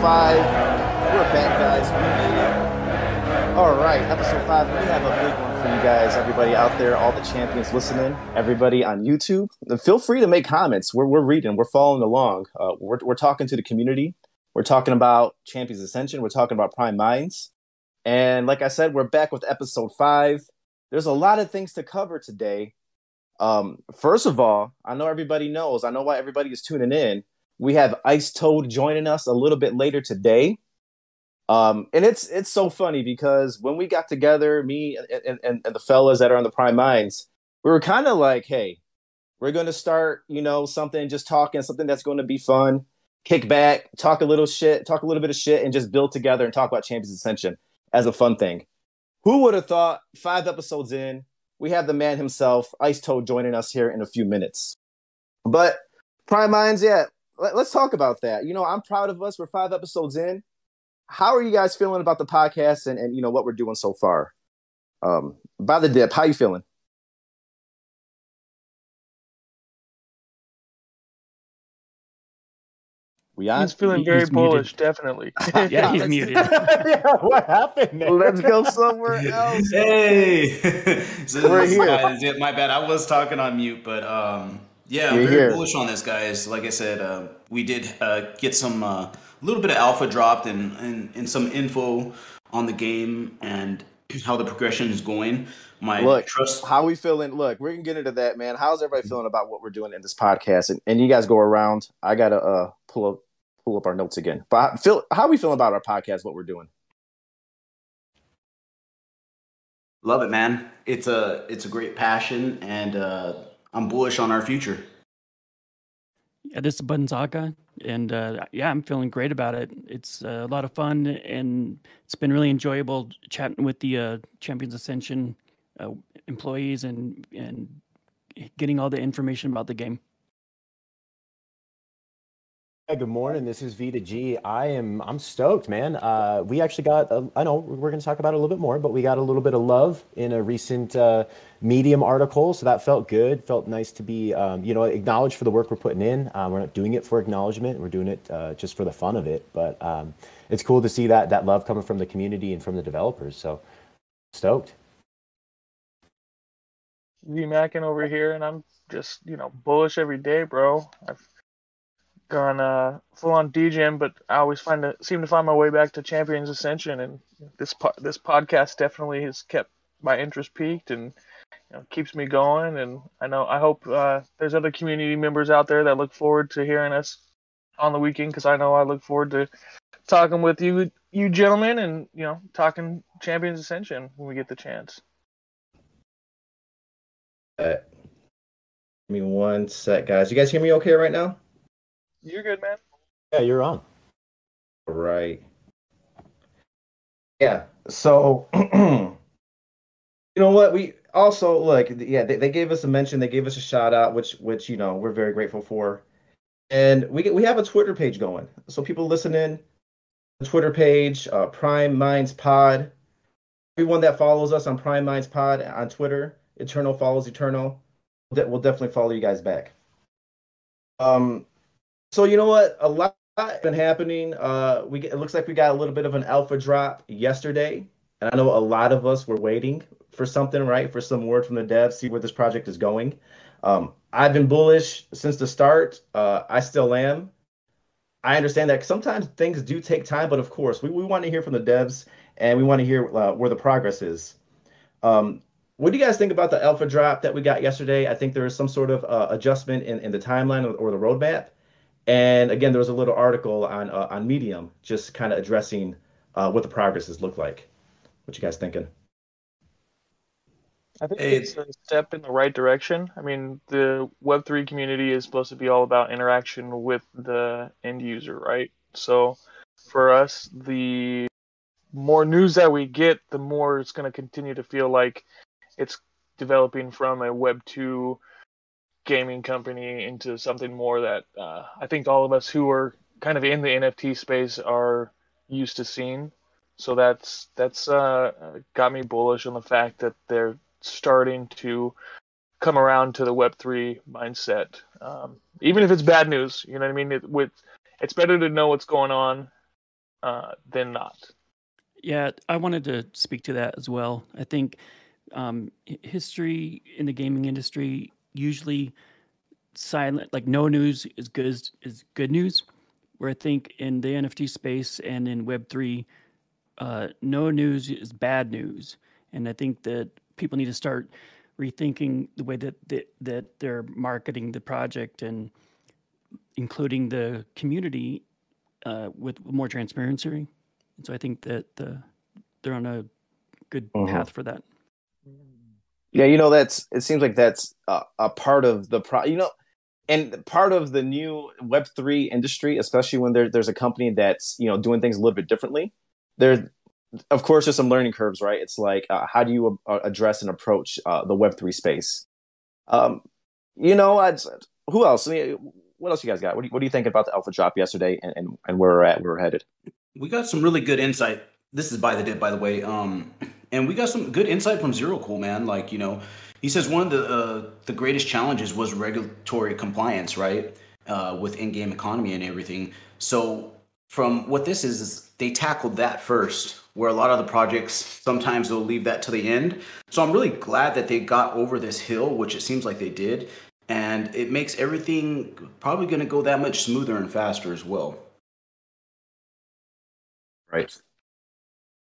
5. We're back, guys. We made it. All right, episode 5. We have a big one for you guys, everybody out there, all the champions listening, everybody on YouTube. Feel free to make comments. We're reading. We're following along. We're talking to the community. We're talking about Champions Ascension. We're talking about Prime Minds. And like I said, we're back with episode 5. There's a lot of things to cover today. First of all, I know everybody knows. I know why everybody is tuning in. We have Ice Toad joining us a little bit later today. And it's so funny because when we got together, me and the fellas that are on the Prime Minds, we were kind of like, hey, we're going to start, you know, something, just talking, something that's going to be fun, kick back, talk a little bit of shit, and just build together and talk about Champions Ascension as a fun thing. Who would have thought 5 episodes in, we have the man himself, Ice Toad, joining us here in a few minutes. But Prime Minds, yeah. Let's talk about that. You know, I'm proud of us. We're 5 episodes in. How are you guys feeling about the podcast and you know, what we're doing so far? By the dip, how you feeling? We on? He's feeling very bullish, definitely. Yeah, he's muted. Yeah, what happened there? Let's go somewhere else. Hey! So we're here. My bad. I was talking on mute, but... Yeah, I'm very bullish on this, guys. Like I said, we did get some little bit of alpha dropped and some info on the game and how the progression is going. How we feeling? Look, we're gonna get into that, man. How's everybody feeling about what we're doing in this podcast? And you guys go around. I gotta pull up our notes again. But how are we feeling about our podcast? What we're doing? Love it, man. It's a great passion and. I'm bullish on our future. Yeah, this is Bunzaga, and I'm feeling great about it. It's a lot of fun, and it's been really enjoyable chatting with the Champions Ascension employees and getting all the information about the game. Good morning. This is V to G. I'm stoked, man. We actually got. I know we're going to talk about it a little bit more, but we got a little bit of love in a recent Medium article, so that felt good. Felt nice to be, acknowledged for the work we're putting in. We're not doing it for acknowledgement. We're doing it just for the fun of it. But it's cool to see that love coming from the community and from the developers. So stoked. V Mackin over here, and I'm just bullish every day, bro. I've gone full on DGM, but I always seem to find my way back to Champions Ascension, and this podcast definitely has kept my interest peaked and keeps me going. And I hope there's other community members out there that look forward to hearing us on the weekend, because I know I look forward to talking with you gentlemen, and talking Champions Ascension when we get the chance. Give me one sec, guys. You guys hear me okay right now? You're good, man. Yeah, you're on. Right. Yeah. So, you know what? We also they gave us a mention. They gave us a shout out, which we're very grateful for. And we have a Twitter page going, so people listening, the Twitter page, Prime Minds Pod. Everyone that follows us on Prime Minds Pod on Twitter, Eternal follows Eternal. We'll definitely follow you guys back. So you know what? A lot has been happening. It looks like we got a little bit of an alpha drop yesterday, and I know a lot of us were waiting for something, right? For some word from the devs, see where this project is going. I've been bullish since the start. I still am. I understand that sometimes things do take time, but of course, we want to hear from the devs, and we want to hear where the progress is. What do you guys think about the alpha drop that we got yesterday? I think there is some sort of adjustment in the timeline or the roadmap. And again, there was a little article on Medium just kind of addressing what the progress has looked like. What you guys thinking? I think it's a step in the right direction. I mean, the Web3 community is supposed to be all about interaction with the end user, right? So for us, the more news that we get, the more it's going to continue to feel like it's developing from a Web2 gaming company into something more that I think all of us who are kind of in the NFT space are used to seeing. So that's got me bullish on the fact that they're starting to come around to the Web3 mindset. Even if it's bad news, you know what I mean? It's better to know what's going on than not. Yeah, I wanted to speak to that as well. I think history in the gaming industry usually silent, like no news is good news. Where I think in the NFT space and in Web3, no news is bad news. And I think that people need to start rethinking the way that that they're marketing the project and including the community with more transparency. And so I think that they're on a good path for that. Yeah, you know, it seems like that's a part of the and part of the new Web3 industry, especially when there's a company that's, you know, doing things a little bit differently. There, of course, there's some learning curves, right? It's like, how do you address and approach the Web3 space? You know, who else? I mean, what else you guys got? What do you think about the alpha drop yesterday and where we're at, where we're headed? We got some really good insight. This is By the Dip, by the way. And we got some good insight from Zero Cool, man. Like, you know, he says one of the greatest challenges was regulatory compliance, right? With in-game economy and everything. So from what this is they tackled that first, where a lot of the projects, sometimes they'll leave that to the end. So I'm really glad that they got over this hill, which it seems like they did. And it makes everything probably going to go that much smoother and faster as well. Right.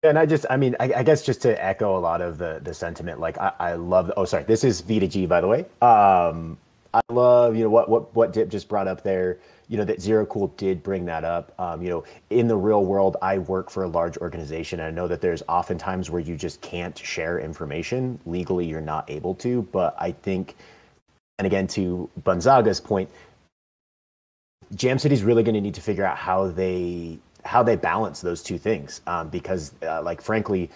And I guess just to echo a lot of the sentiment, like I love, this is V to G, by the way. I love, you know, what Dip just brought up there, you know, that Zero Cool did bring that up. You know, in the real world, I work for a large organization. And I know that there's oftentimes where you just can't share information. Legally, you're not able to, but I think, and again, to Bunzaga's point, Jam City's really going to need to figure out how they balance those two things, because like frankly,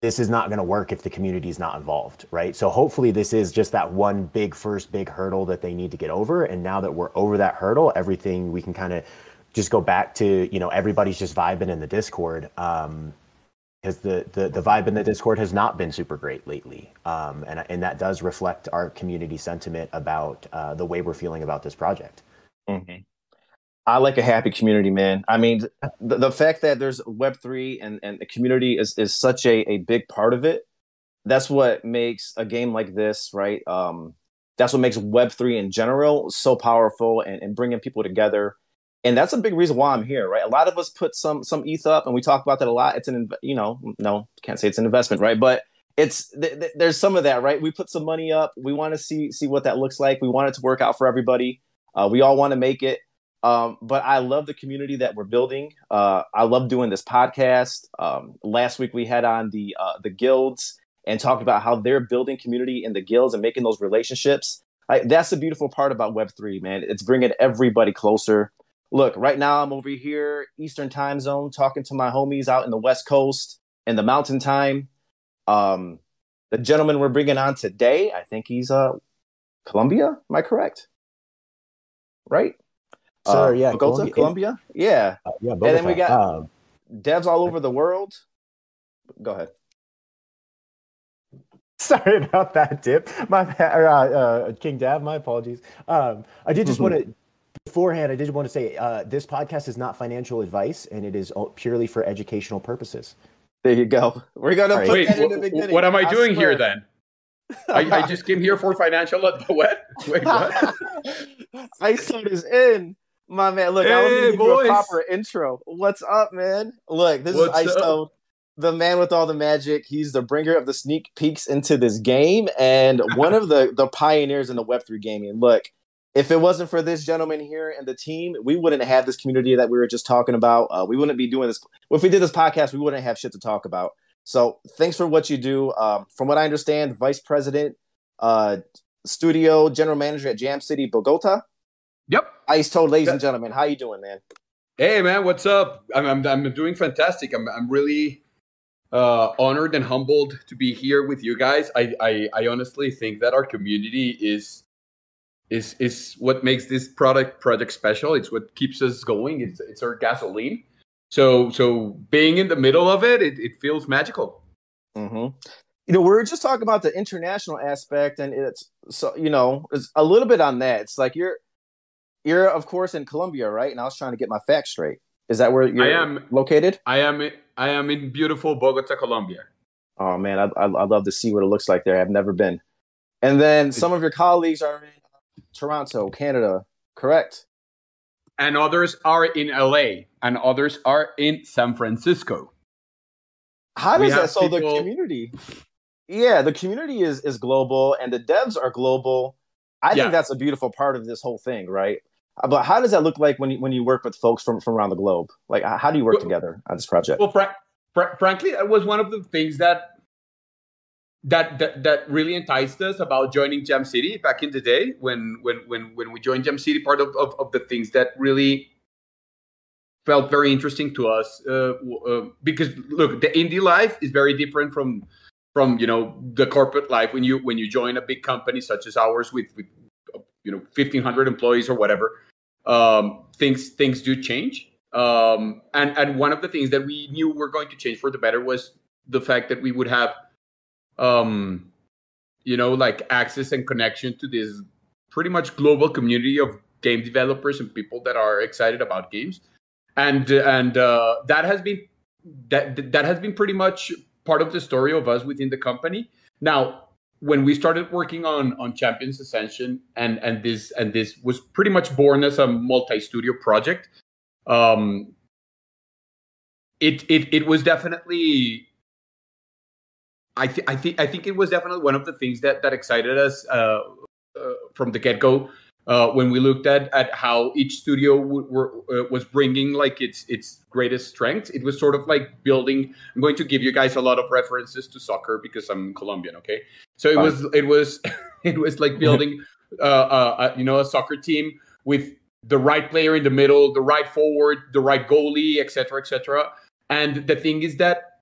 this is not going to work if the community is not involved, right? So hopefully this is just that one big hurdle that they need to get over, and now that we're over that hurdle, everything we can kind of just go back to, you know, everybody's just vibing in the Discord, because the vibe in the Discord has not been super great lately, and that does reflect our community sentiment about the way we're feeling about this project. Mm-hmm. I like a happy community, man. I mean, the fact that there's Web3 and the community is such a big part of it. That's what makes a game like this, right? That's what makes Web3 in general so powerful and bringing people together. And that's a big reason why I'm here, right? A lot of us put some ETH up, and we talk about that a lot. It's an, you know, no, can't say it's an investment, right? But it's there's some of that, right? We put some money up. We want to see what that looks like. We want it to work out for everybody. We all want to make it. But I love the community that we're building. I love doing this podcast. Last week we had on the guilds and talked about how they're building community in the guilds and making those relationships. That's the beautiful part about Web3, man. It's bringing everybody closer. Look, right now I'm over here, Eastern time zone, talking to my homies out in the West Coast and the Mountain Time. The gentleman we're bringing on today, I think he's Colombia. Am I correct? Right? Sir, yeah, Bogota, Colombia, yeah, yeah. Bogota. And then we got devs all over the world. Go ahead. Sorry about that, Dip. My King Dav. My apologies. I did just want to beforehand. I did want to say this podcast is not financial advice, and it is purely for educational purposes. There you go. We're gonna put that in the beginning. What am I doing here then? I just came here for financial advice. Wait, what? Ice Toad is in. My man, look, I want to give you a proper intro. What's up, man? Look, this is Ice Toad, the man with all the magic. He's the bringer of the sneak peeks into this game and one of the pioneers in the Web3 gaming. Look, if it wasn't for this gentleman here and the team, we wouldn't have this community that we were just talking about. We wouldn't be doing this. Well, if we did this podcast, we wouldn't have shit to talk about. So thanks for what you do. From what I understand, Vice President, Studio General Manager at Jam City, Bogota. Yep. Ice Toad, ladies and gentlemen, how you doing, man? Hey, man, what's up? I'm doing fantastic. I'm really honored and humbled to be here with you guys. I honestly think that our community is what makes this project special. It's what keeps us going. It's our gasoline. So being in the middle of it, it feels magical. Mm-hmm. You know, we were just talking about the international aspect, and it's so, you know, it's a little bit on that. It's like you're of course in Colombia, right? And I was trying to get my facts straight. Is that where you're located? I am in beautiful Bogota, Colombia. Oh, man, I'd love to see what it looks like there. I've never been. And then some of your colleagues are in Toronto, Canada, correct? And others are in LA, and others are in San Francisco. How does that? So the community, the community is global, and the devs are global. I think that's a beautiful part of this whole thing, right? But how does that look like when you work with folks from around the globe? Like, how do you work together on this project? Well, frankly, it was one of the things that really enticed us about joining Jam City back in the day. When we joined Jam City, part of the things that really felt very interesting to us, because look, the indie life is very different from the corporate life. When you join a big company such as ours with 1,500 employees or whatever, things do change. And one of the things that we knew were going to change for the better was the fact that we would have, access and connection to this pretty much global community of game developers and people that are excited about games. And that has been pretty much part of the story of us within the company. Now, when we started working on Champions Ascension, and this was pretty much born as a multi-studio project, it was definitely, I think it was definitely one of the things that excited us from the get-go, when we looked at how each studio was bringing like its greatest strengths. It was sort of like building. I'm going to give you guys a lot of references to soccer because I'm Colombian, okay? So it was like building a soccer team with the right player in the middle, the right forward, the right goalie, etc., etc. And the thing is that,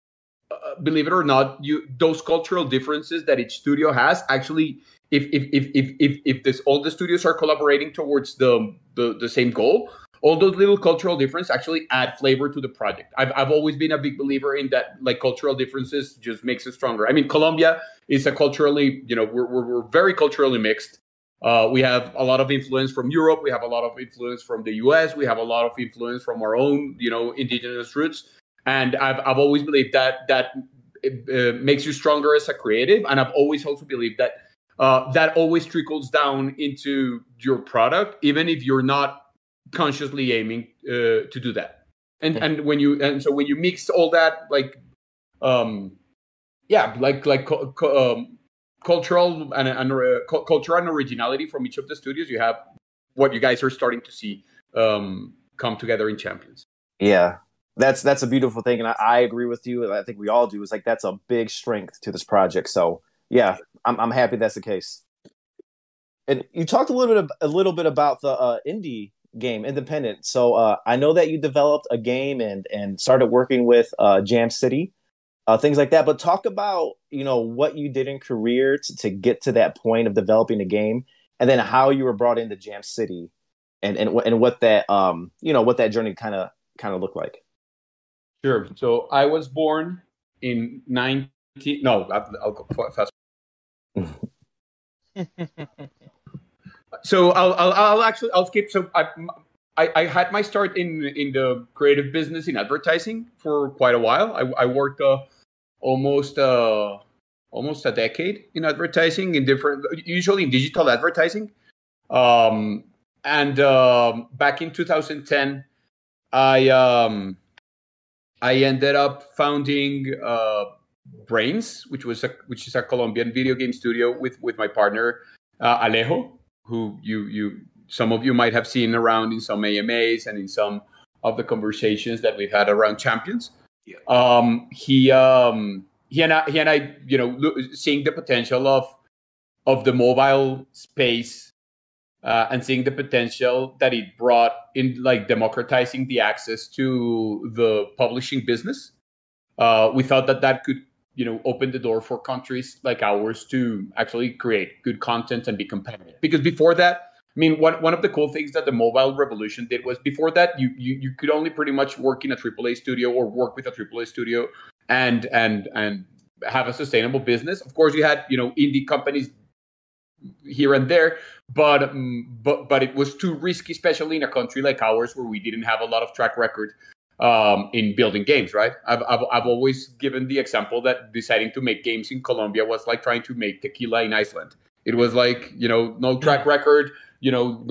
believe it or not, those cultural differences that each studio has actually, if all the studios are collaborating towards the same goal, all those little cultural differences actually add flavor to the project. I've always been a big believer in that, like, cultural differences just makes it stronger. I mean, Colombia is a culturally, we're very culturally mixed. We have a lot of influence from Europe. We have a lot of influence from the U.S. We have a lot of influence from our own, indigenous roots. And I've always believed that makes you stronger as a creative. And I've always also believed that always trickles down into your product, even if you're not consciously aiming to do that. And so when you mix all that, like, cultural and culture and originality from each of the studios, you have what you guys are starting to see come together in Champions. Yeah, that's a beautiful thing, and I agree with you. And I think we all do. It's like that's a big strength to this project. So yeah, I'm happy that's the case. And you talked a little bit about the indie game, independent. So I know that you developed a game and started working with Jam City. Things like that, but talk about what you did in career to get to that point of developing a game, and then how you were brought into Jam City, and what that what that journey kind of looked like. Sure. So I was born in 19. No, I'll go fast. So I'll skip. So I had my start in the creative business in advertising for quite a while. I worked almost a decade in advertising, usually in digital advertising. Back in 2010, I ended up founding Brains, which is a Colombian video game studio with my partner Alejo, who you some of you might have seen around in some AMAs and in some of the conversations that we've had around Champions. Yeah. He and I, seeing the potential of the mobile space and seeing the potential that it brought in, like, democratizing the access to the publishing business. We thought that could, open the door for countries like ours to actually create good content and be competitive. Because before that, I mean, one of the cool things that the mobile revolution did was, before that, you could only pretty much work in a AAA studio or work with a AAA studio and have a sustainable business. Of course, you had indie companies here and there, but it was too risky, especially in a country like ours where we didn't have a lot of track record in building games, right? I've always given the example that deciding to make games in Colombia was like trying to make tequila in Iceland. It was like, you know, no track record, you know,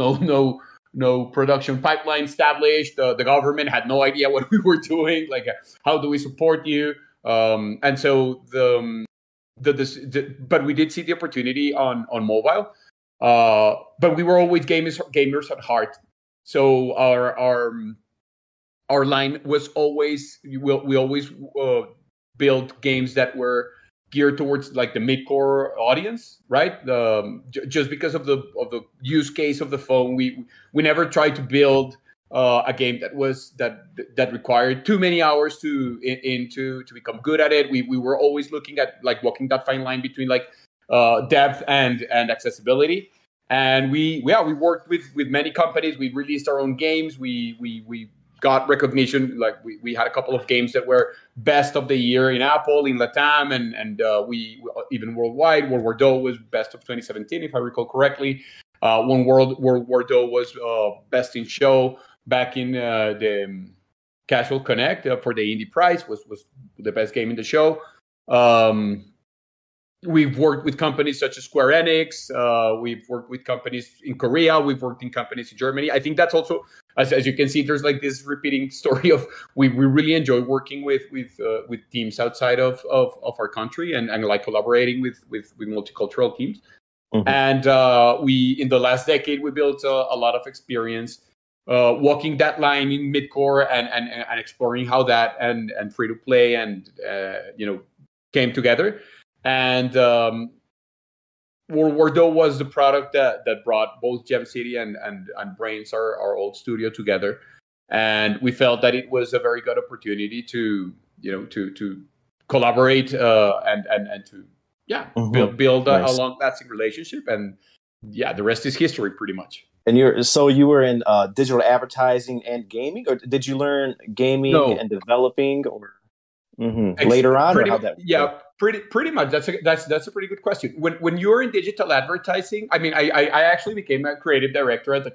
no production pipeline established. The government had no idea what we were doing. Like, how do we support you? And so but we did see the opportunity on mobile. But we were always gamers at heart. So our line was always, we always built games that were geared towards like the mid-core audience, right? Just because of the use case of the phone, we never tried to build a game that required too many hours to become good at it. We were always looking at like walking that fine line between like depth and accessibility. And we worked with many companies. We released our own games. We got recognition. Like we had a couple of games that were best of the year in Apple, in LATAM, and we even worldwide. World War Doe was best of 2017, if I recall correctly. World War Doe was best in show back in the Casual Connect for the Indie Prize was the best game in the show. We've worked with companies such as Square Enix. We've worked with companies in Korea. We've worked in companies in Germany. I think that's also, as you can see, there's like this repeating story of we really enjoy working with teams outside of our country and like collaborating with multicultural teams. Mm-hmm. And we, in the last decade, we built a lot of experience walking that line in mid-core and exploring how that and free-to-play and came together. And World War Doe was the product that brought both Jam City and Brains, our old studio, together. And we felt that it was a very good opportunity to collaborate and to build a long-lasting relationship. And yeah, the rest is history, pretty much. And you were in digital advertising and gaming, or did you learn gaming and developing, or later on? Or how that worked? Pretty much. That's a pretty good question. When you're in digital advertising, I mean, I actually became a creative director at the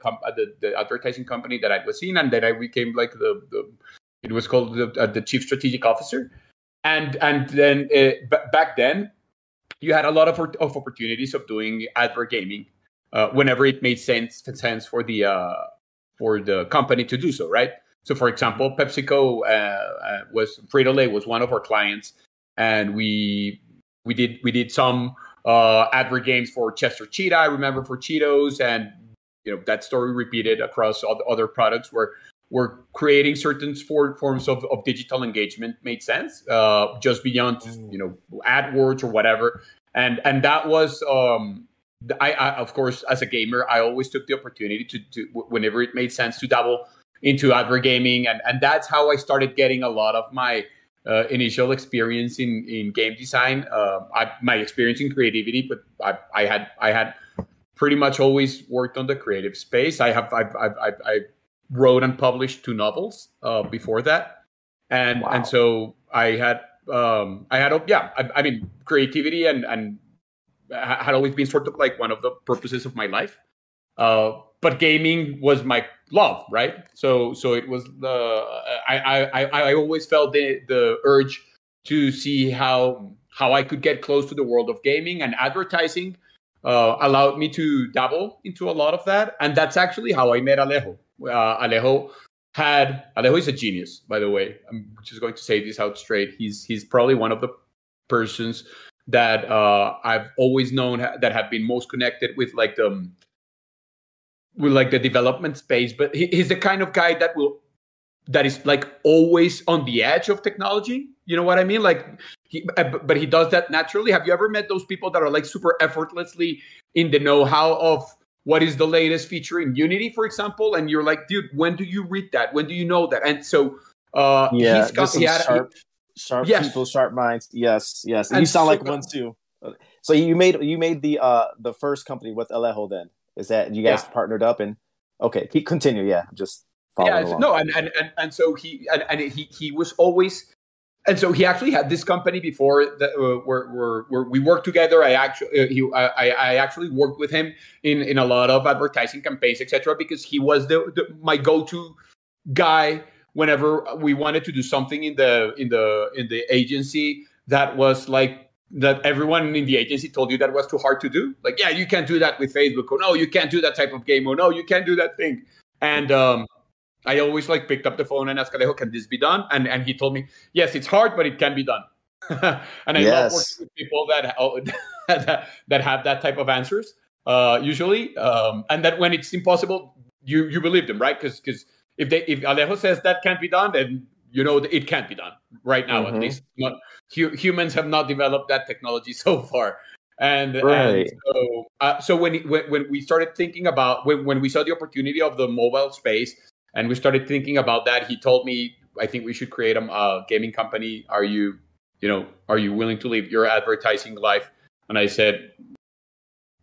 advertising company that I was in, and then I became like it was called the chief strategic officer, and then back then, you had a lot of opportunities of doing advert gaming, whenever it made sense for the company to do so, right? So, for example, PepsiCo Frito-Lay was one of our clients. And we did some advert games for Chester Cheetah. I remember for Cheetos, and that story repeated across all the other products where we're creating certain forms of digital engagement made sense, just beyond AdWords or whatever. And that was I of course, as a gamer, I always took the opportunity to whenever it made sense to dabble into advert gaming, and that's how I started getting a lot of my initial experience in game design, my experience in creativity, but I had pretty much always worked on the creative space. I wrote and published 2 novels before that, and wow. And so I mean creativity and had always been sort of like one of the purposes of my life, but gaming was my love, right? So it was I always felt the urge to see how I could get close to the world of gaming, and advertising allowed me to dabble into a lot of that. And that's actually how I met Alejo. Alejo is a genius, by the way. I'm just going to say this out straight. He's probably one of the persons that I've always known that have been most connected with like the development space, but he's the kind of guy that is like always on the edge of technology. You know what I mean? Like, but he does that naturally. Have you ever met those people that are like super effortlessly in the know-how of what is the latest feature in Unity, for example? And you're like, dude, when do you read that? When do you know that? And so, sharp people, sharp minds. Yes. And you sound like one too. So you made the first company with Alejo then. Is that you guys partnered up? And okay, continue. Yeah, just follow along. No, and so he was always, and so he actually had this company before that where we worked together. I actually worked with him in a lot of advertising campaigns, etc. Because he was my go-to guy whenever we wanted to do something in the agency that was like, that everyone in the agency told you that was too hard to do. Like, yeah, you can't do that with Facebook. Or no, you can't do that type of game. Or no, you can't do that thing. And I always like picked up the phone and asked Alejo, can this be done? And he told me, yes, it's hard, but it can be done. And I love working with people that have that type of answers usually. And that when it's impossible, you believe them, right? Because if Alejo says that can't be done, then you know it can't be done right now. Mm-hmm. At least not, humans have not developed that technology so far. So when we started thinking about when we saw the opportunity of the mobile space and we started thinking about that, he told me, I think we should create a gaming company. Are you willing to leave your advertising life? And I said,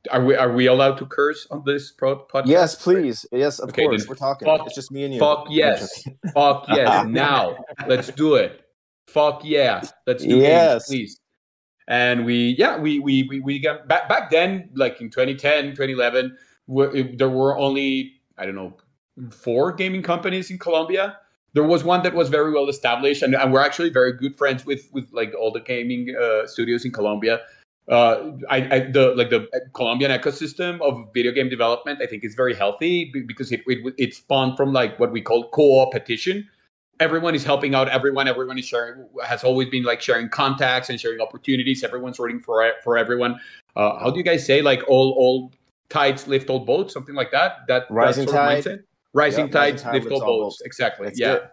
Are we allowed to curse on this podcast? Yes, please. Yes, of course. We're talking. It's just me and you. Fuck yes. Fuck yes. Now let's do it. Fuck yeah. Let's do it, please. And we got back then, like in 2010, 2011, there were only, I don't know, 4 gaming companies in Colombia. There was one that was very well established, and we're actually very good friends with like all the gaming studios in Colombia. The Colombian ecosystem of video game development, I think, is very healthy because it spawned from like what we call co-opetition. Everyone is helping out everyone. Everyone is sharing, has always been like sharing contacts and sharing opportunities. Everyone's rooting for everyone. How do you guys say, like, all tides lift all boats, something like that? That rising tide, tides lift all boats. Exactly. That's good.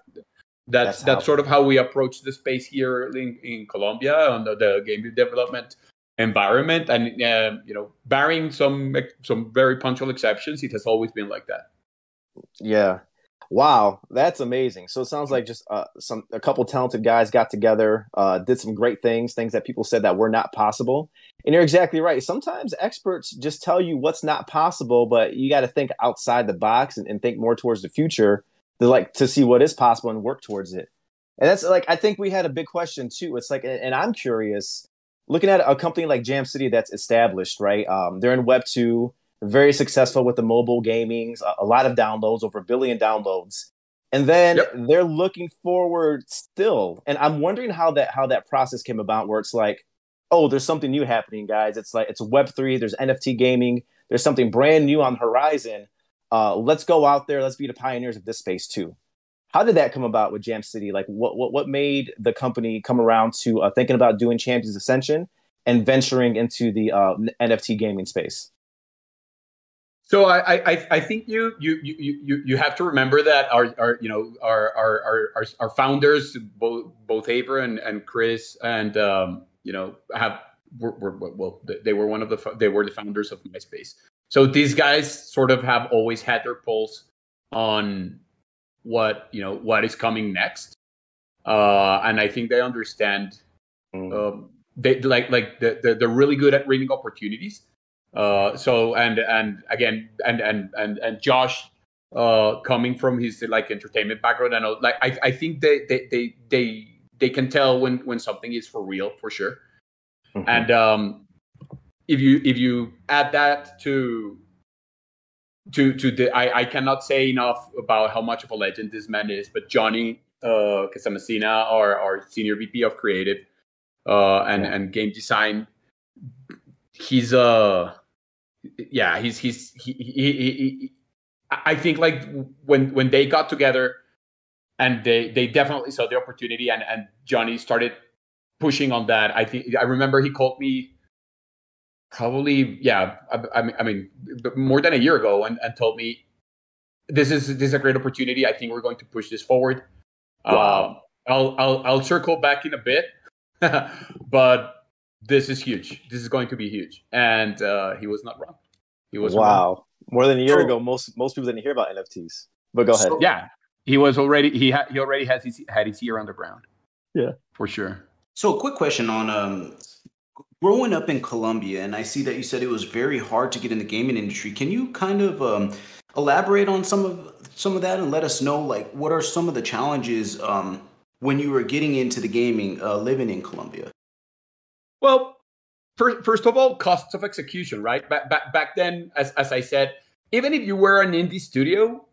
That's sort of how we approach the space here in Colombia on the game development environment, and barring some very punctual exceptions, it has always been like that. Yeah, wow, that's amazing. So it sounds like just a couple talented guys got together, did some great things that people said that were not possible. And you're exactly right. Sometimes experts just tell you what's not possible, but you got to think outside the box and think more towards the future to see what is possible and work towards it. And that's like, I think we had a big question too. It's like, and I'm curious. Looking at a company like Jam City that's established, right? They're in Web 2, very successful with the mobile gaming, a lot of downloads, over 1 billion downloads. And then they're looking forward still. And I'm wondering how that process came about where it's like, oh, there's something new happening, guys. It's like, it's Web 3, there's NFT gaming, there's something brand new on the horizon. Let's go out there, let's be the pioneers of this space too. How did that come about with Jam City? Like, what made the company come around to thinking about doing Champions Ascension and venturing into the NFT gaming space? So I think you have to remember that our founders, both Avery and Chris, and they were the founders of MySpace. So these guys sort of have always had their pulse on what is coming next, and I think they understand. They like they're really good at reading opportunities. So again, Josh, coming from his like entertainment background, and like I think they can tell when something is for real, for sure. Mm-hmm. And if you add that to the, I cannot say enough about how much of a legend this man is, but Johnny Messina, our senior VP of creative and game design, he's I think like when they got together and they definitely saw the opportunity, and Johnny started pushing on that. I think I remember he called me probably, I mean, more than a year ago, and told me, this is a great opportunity. I think we're going to push this forward. Wow. I'll circle back in a bit, but this is huge. This is going to be huge. And he was not wrong. He was wrong. More than a year ago, most people didn't hear about NFTs. But go ahead. So, yeah, he was already he already had his ear on the ground. Yeah, for sure. So, a quick question on growing up in Colombia, and I see that you said it was very hard to get in the gaming industry. Can you kind of elaborate on some of that and let us know, like, what are some of the challenges when you were getting into the gaming, living in Colombia? Well, first of all, costs of execution, right? Back then, as I said, even if you were an indie studio,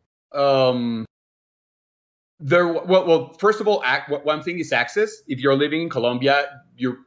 Well, first of all, one thing is access. If you're living in Colombia, you're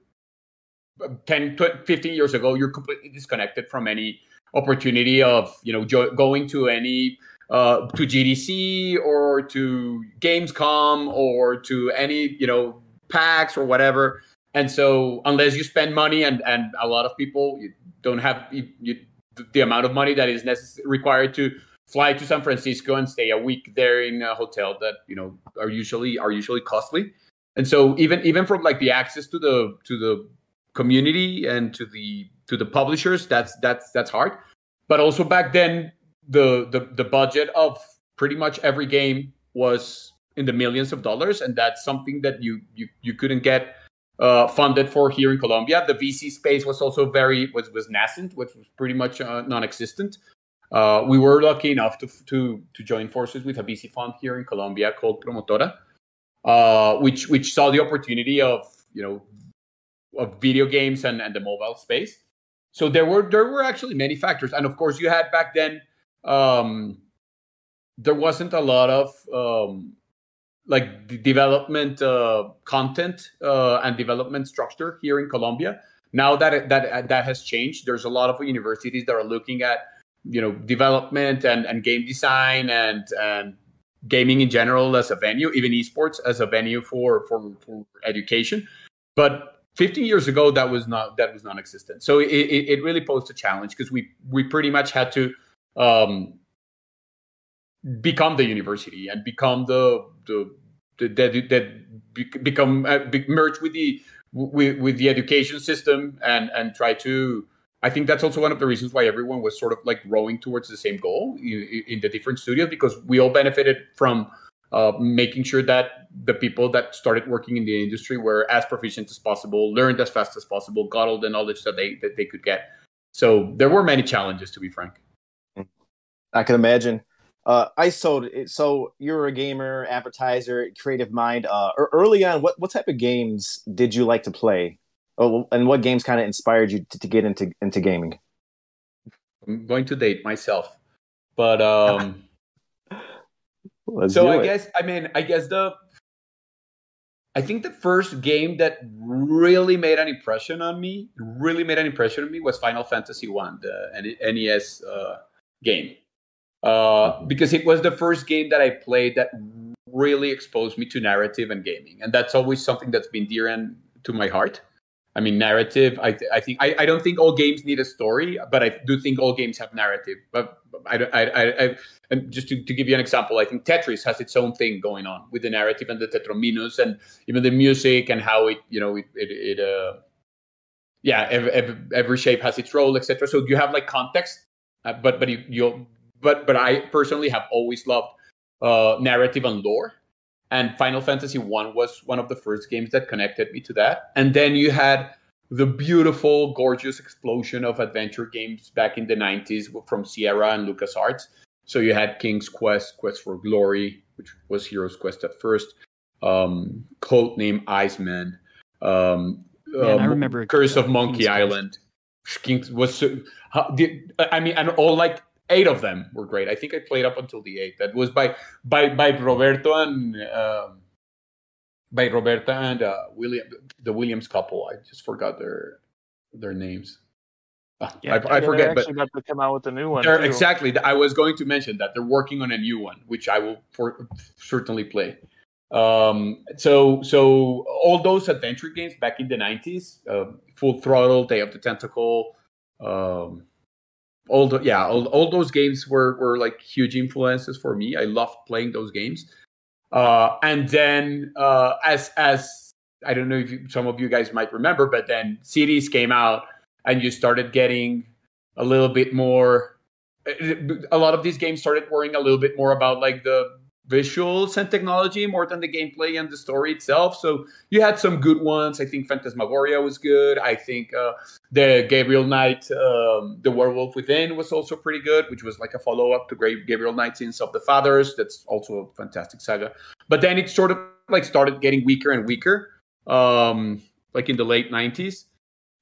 10, 12, 15 years ago, you're completely disconnected from any opportunity of, you know, going to any to GDC or to Gamescom or to any, you know, PAX or whatever. And so unless you spend money, and a lot of people don't have the amount of money that is required to fly to San Francisco and stay a week there in a hotel that, you know, are usually costly. And so even from like the access to the community and to the publishers, that's hard. But also back then, the budget of pretty much every game was in the millions of dollars, and that's something that you couldn't get funded for here in Colombia. The VC space was also was nascent, which was pretty much non-existent. We were lucky enough to join forces with a VC fund here in Colombia called Promotora, which saw the opportunity of video games and the mobile space. So there were actually many factors, and of course you had back then there wasn't a lot of development content and development structure here in Colombia. Now that has changed. There's a lot of universities that are looking at, you know, development and game design and gaming in general as a venue, even esports as a venue for education. But 15 years ago, that was non-existent. So it really posed a challenge because we pretty much had to become the university and become merge with the education system and try to. I think that's also one of the reasons why everyone was sort of like rowing towards the same goal in the different studios, because we all benefited from making sure that the people that started working in the industry were as proficient as possible, learned as fast as possible, got all the knowledge that they could get. So there were many challenges, to be frank. I can imagine. Ice Toad, so you're a gamer, advertiser, creative mind. Early on, what type of games did you like to play? Oh, and what games kind of inspired you to get into gaming? I'm going to date myself, but I think the first game that really made an impression on me was Final Fantasy 1, the NES game, because it was the first game that I played that really exposed me to narrative and gaming, and that's always something that's been dear to my heart. I mean, narrative. I don't think all games need a story, but I do think all games have narrative. But and just to give you an example, I think Tetris has its own thing going on with the narrative and the tetrominos and even the music and how every shape has its role, etc. So you have like context, but I personally have always loved narrative and lore. And Final Fantasy 1 was one of the first games that connected me to that. And then you had the beautiful, gorgeous explosion of adventure games back in the 90s from Sierra and LucasArts. So you had King's Quest, Quest for Glory, which was Heroes Quest at first, Codename Iceman, I remember Curse of Monkey Island. And all like 8 of them were great. I think I played up until the 8th. That was by Roberto and by Roberta and William, the Williams couple. I just forgot their names. Yeah, I forget. They're actually about to come out with a new one. Exactly. I was going to mention that they're working on a new one, which I will certainly play. So all those adventure games back in the 90s, Full Throttle, Day of the Tentacle. All those games were like huge influences for me. I loved playing those games. And then as I don't know if some of you guys might remember, but then CDs came out and you started getting a little bit more. A lot of these games started worrying a little bit more about like the visuals and technology more than the gameplay and the story itself. So you had some good ones. I think Phantasmagoria was good. I think the Gabriel Knight, The Werewolf Within was also pretty good, which was like a follow-up to Gabriel Knight's Sins of the Fathers. That's also a fantastic saga. But then it sort of like started getting weaker and weaker, like in the late 90s.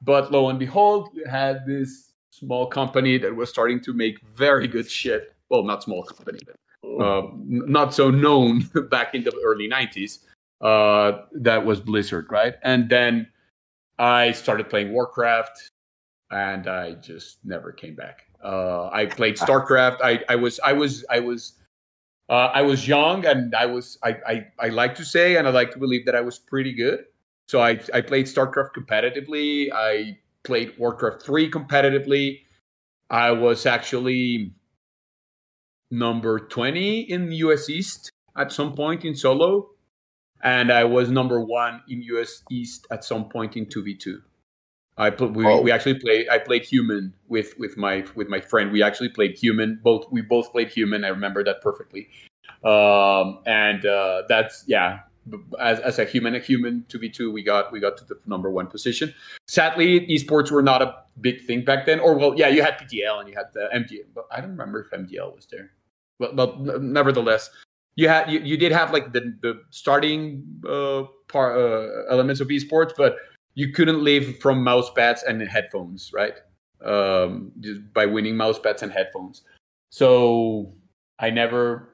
But lo and behold, you had this small company that was starting to make very good shit. Well, not small company, but not so known back in the early 90s. That was Blizzard, right? And then I started playing Warcraft, and I just never came back. I played StarCraft. I was young, and I like to say, and I like to believe that I was pretty good. So I played StarCraft competitively. I played Warcraft 3 competitively. I was actually number 20 in the US East at some point in solo, and I was number 1 in US East at some point in 2v2. I played human with my friend. We actually played human. We both played human. I remember that perfectly. That's yeah. As a human 2v2, we got to the number 1 position. Sadly, esports were not a big thing back then. Or well, yeah, you had PTL and you had the MDL, but I don't remember if MDL was there. But nevertheless, you did have like the starting elements of esports, but you couldn't live from mouse pads and headphones, right? Just by winning mouse pads and headphones. So I never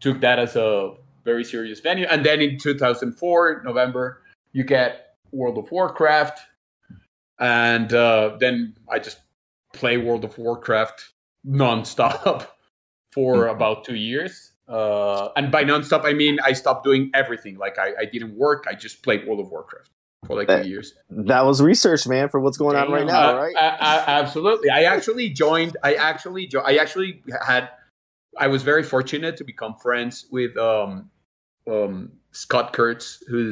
took that as a very serious venue. And then in 2004, November, you get World of Warcraft. And then I just play World of Warcraft nonstop for about 2 years. And by nonstop, I mean I stopped doing everything. Like I didn't work. I just played World of Warcraft for like 2 years. That was research, man, for what's going on right now, right? Absolutely. I was very fortunate to become friends with Scott Kurtz, who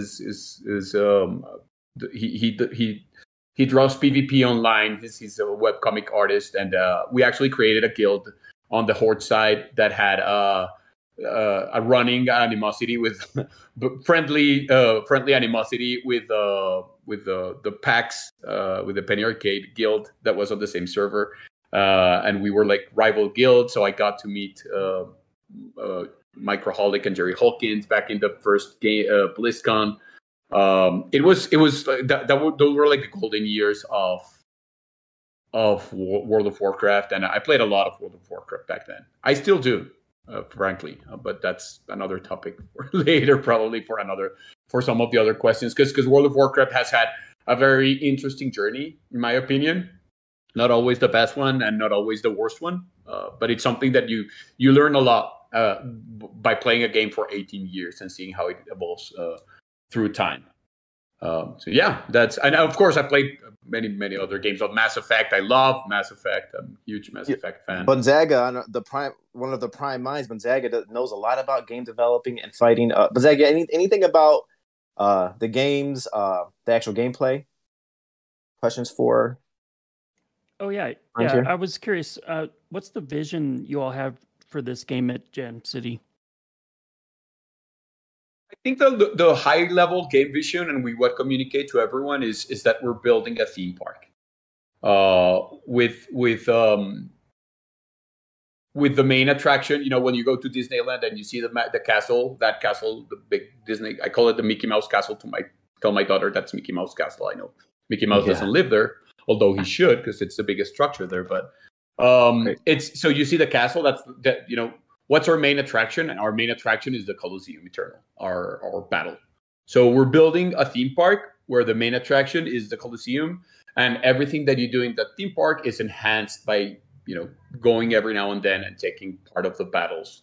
draws PvP online. He's a webcomic artist, and we actually created a guild on the Horde side that had a running animosity with friendly animosity with the PAX, with the Penny Arcade guild that was on the same server. And we were like rival guilds, so I got to meet Mike Roholic and Jerry Holkins back in the first game, BlizzCon. Those were like the golden years of World of Warcraft, and I played a lot of World of Warcraft back then. I still do, frankly, but that's another topic for later, probably for some of the other questions, because World of Warcraft has had a very interesting journey, in my opinion. Not always the best one and not always the worst one, but it's something that you learn a lot by playing a game for 18 years and seeing how it evolves through time. And of course I played many other games of Mass Effect. I love Mass Effect. I'm a huge Mass Effect fan. Bunzaga, one of the Prime Minds, Bunzaga knows a lot about game developing and fighting. Bunzaga, anything about the games, the actual gameplay? Questions for? Oh, yeah. I was curious. What's the vision you all have for this game at Jam City? I think the high-level game vision, and what communicate to everyone, is that we're building a theme park with the main attraction. You know, when you go to Disneyland and you see the castle, that castle, the big Disney, I call it the Mickey Mouse castle. Tell my daughter that's Mickey Mouse castle. I know Mickey Mouse doesn't live there. Although he should, because it's the biggest structure there. But it's so you see the castle. What's our main attraction, and our main attraction is the Colosseum Eternal, our battle. So we're building a theme park where the main attraction is the Colosseum, and everything that you do in that theme park is enhanced by going every now and then and taking part of the battles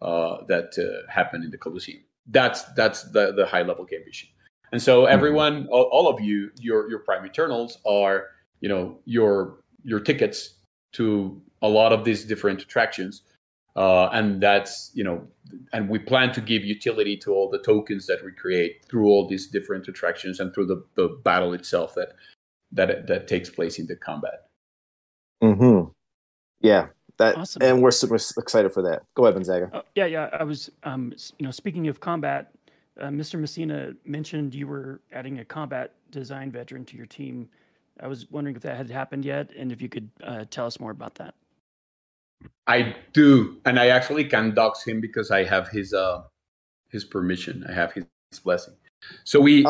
that happen in the Colosseum. That's the high level game vision. And so everyone, all of you, your Prime Eternals are. Your tickets to a lot of these different attractions, and that's and we plan to give utility to all the tokens that we create through all these different attractions and through the battle itself that takes place in the combat. Yeah, that awesome. And we're super excited for that. Go ahead, Gonzaga. Yeah. I was speaking of combat, Mr. Messina mentioned you were adding a combat design veteran to your team. I was wondering if that had happened yet, and if you could tell us more about that. I do, and I actually can dox him because I have his permission. I have his blessing. So we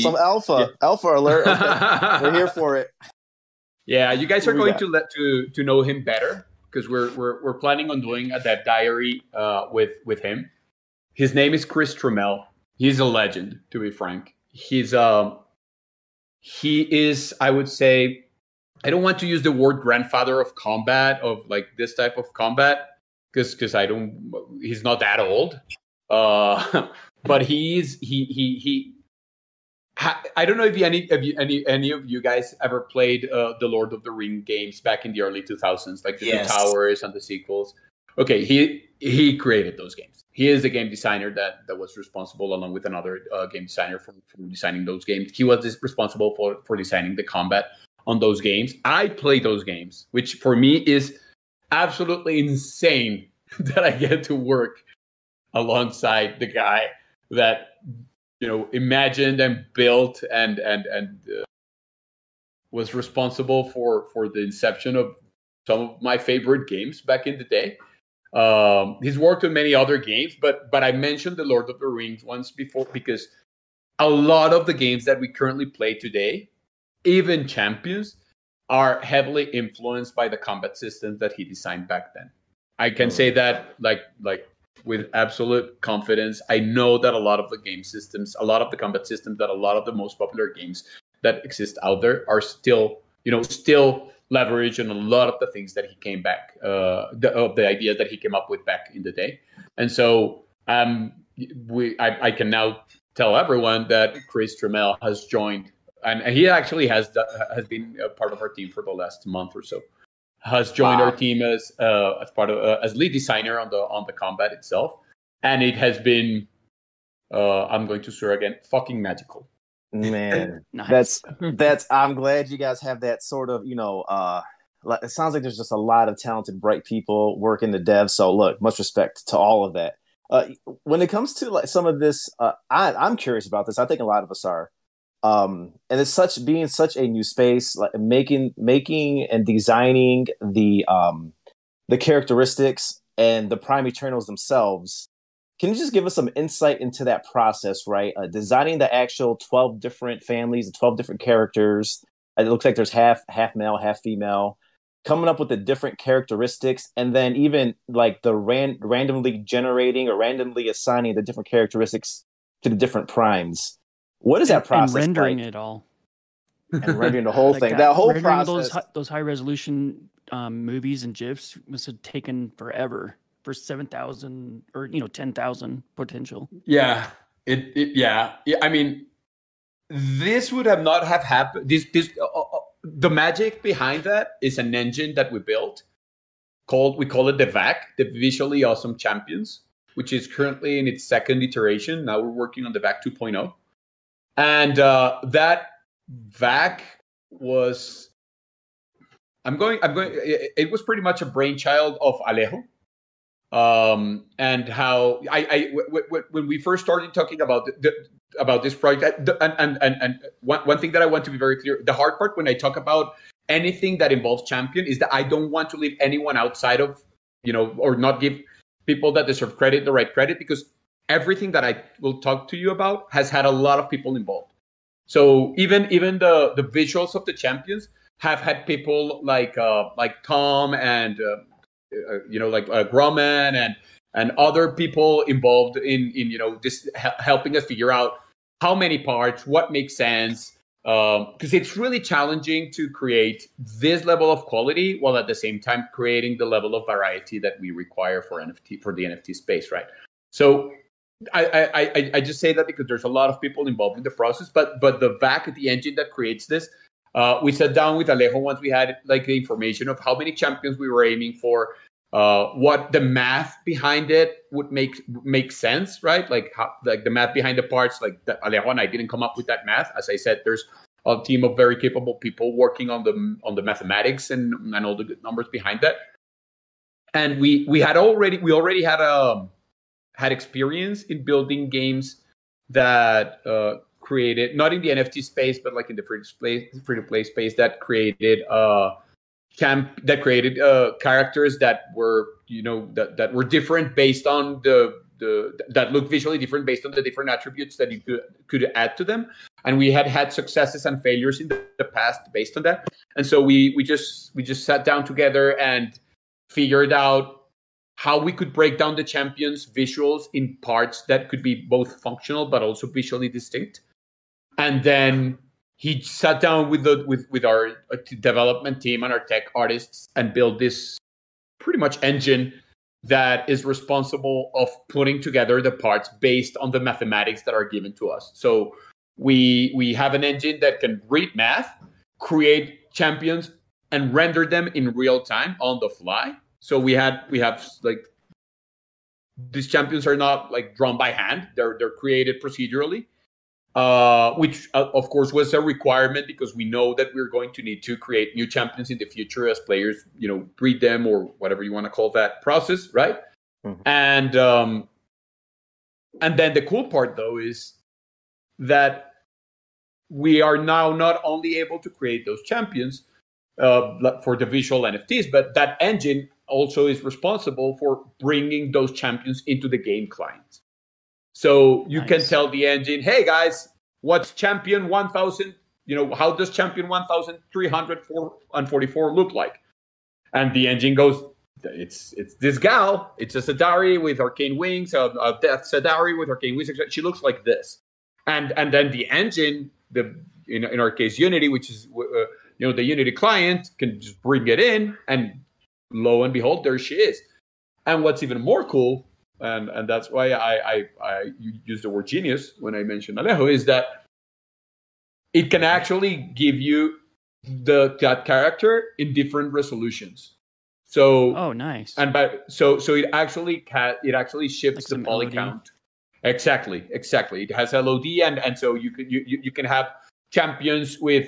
some alpha alert. Okay. We're here for it. Yeah, you guys are going to know him better because we're planning on doing a dev diary with him. His name is Chris Trammell. He's a legend, to be frank. He's he is, I would say, I don't want to use the word grandfather of combat, of like this type of combat, because I don't, he's not that old. But I don't know if any of you guys ever played the Lord of the Rings games back in the early 2000s, like the Two Towers and the sequels. Okay, he created those games. He is the game designer that was responsible, along with another game designer, for designing those games. He was responsible for designing the combat on those games. I play those games, which for me is absolutely insane that I get to work alongside the guy that, you know, imagined and built and was responsible for the inception of some of my favorite games back in the day. He's worked on many other games, but I mentioned the Lord of the Rings once before because a lot of the games that we currently play today, even Champions, are heavily influenced by the combat systems that he designed back then. I can say that like with absolute confidence. I know that a lot of the combat systems that a lot of the most popular games that exist out there are still leverage on a lot of the things that he came back, of the ideas that he came up with back in the day. And so I can now tell everyone that Chris Trammell has joined, and he actually has been a part of our team for the last month or so. Has joined our team as lead designer on the combat itself, and it has been I'm going to swear again, fucking magical. Man, nice. That's I'm glad you guys have that sort of, it sounds like there's just a lot of talented, bright people working the dev. So look, much respect to all of that. When it comes to like some of this, I'm curious about this. I think a lot of us are. And it's being such a new space, like making and designing the characteristics and the Prime Eternals themselves. Can you just give us some insight into that process, right? Designing the actual 12 different families, the 12 different characters. It looks like there's half male, half female. Coming up with the different characteristics, and then even like the randomly generating or randomly assigning the different characteristics to the different primes. What is that process? And rendering it all. And rendering the whole thing. That whole process. Those high-resolution movies and GIFs must have taken forever. For 7,000 or 10,000 potential. Yeah, it. I mean, this would have not have happened. The magic behind that is an engine that we built we call it the VAC, the Visually Awesome Champions, which is currently in its second iteration. Now we're working on the VAC 2.0, and that VAC was. It was pretty much a brainchild of Alejo. And how when we first started talking about this project, and one thing that I want to be very clear, the hard part when I talk about anything that involves Champion is that I don't want to leave anyone outside of, or not give people that deserve credit the right credit, because everything that I will talk to you about has had a lot of people involved. So even the visuals of the Champions have had people like Tom and. Grumman and other people involved in helping us figure out how many parts, what makes sense, because it's really challenging to create this level of quality while at the same time creating the level of variety that we require for the NFT space, right? So I just say that because there's a lot of people involved in the process, but the back, the engine that creates this. We sat down with Alejo once we had the information of how many champions we were aiming for, what the math behind it would make sense, right? The math behind the parts, Alejo and I didn't come up with that math. As I said, there's a team of very capable people working on the mathematics and all the good numbers behind that. And we already had experience in building games that. Created not in the NFT space, but in the free to play space that created characters that were that were different based on the that look visually different based on the different attributes that you could add to them. And we had successes and failures in the past based on that. And so we just sat down together and figured out how we could break down the champions' visuals in parts that could be both functional but also visually distinct. And then he sat down with our development team and our tech artists and built this pretty much engine that is responsible of putting together the parts based on the mathematics that are given to us. So we have an engine that can read math, create champions, and render them in real time on the fly. So we have like, these champions are not like drawn by hand; they're created procedurally, which of course was a requirement because we know that we're going to need to create new champions in the future as players, you know, breed them or whatever you want to call that process, right? Mm-hmm. And then the cool part though is that we are now not only able to create those champions for the visual NFTs, but that engine also is responsible for bringing those champions into the game client. So you can tell the engine, hey guys, what's champion 1000? You know, how does champion 1344 look like? And the engine goes, it's this gal. It's a Sadari with arcane wings, a death Sadari with arcane wings. She looks like this. And then the engine, in our case, Unity, which is, you know, the Unity client can just bring it in, and lo and behold, there she is. And what's even more cool, and that's why I use the word genius when I mention Alejo, is that it can actually give you that character in different resolutions. So And so it actually shifts like the poly count. Exactly. It has LOD, and so you can have champions with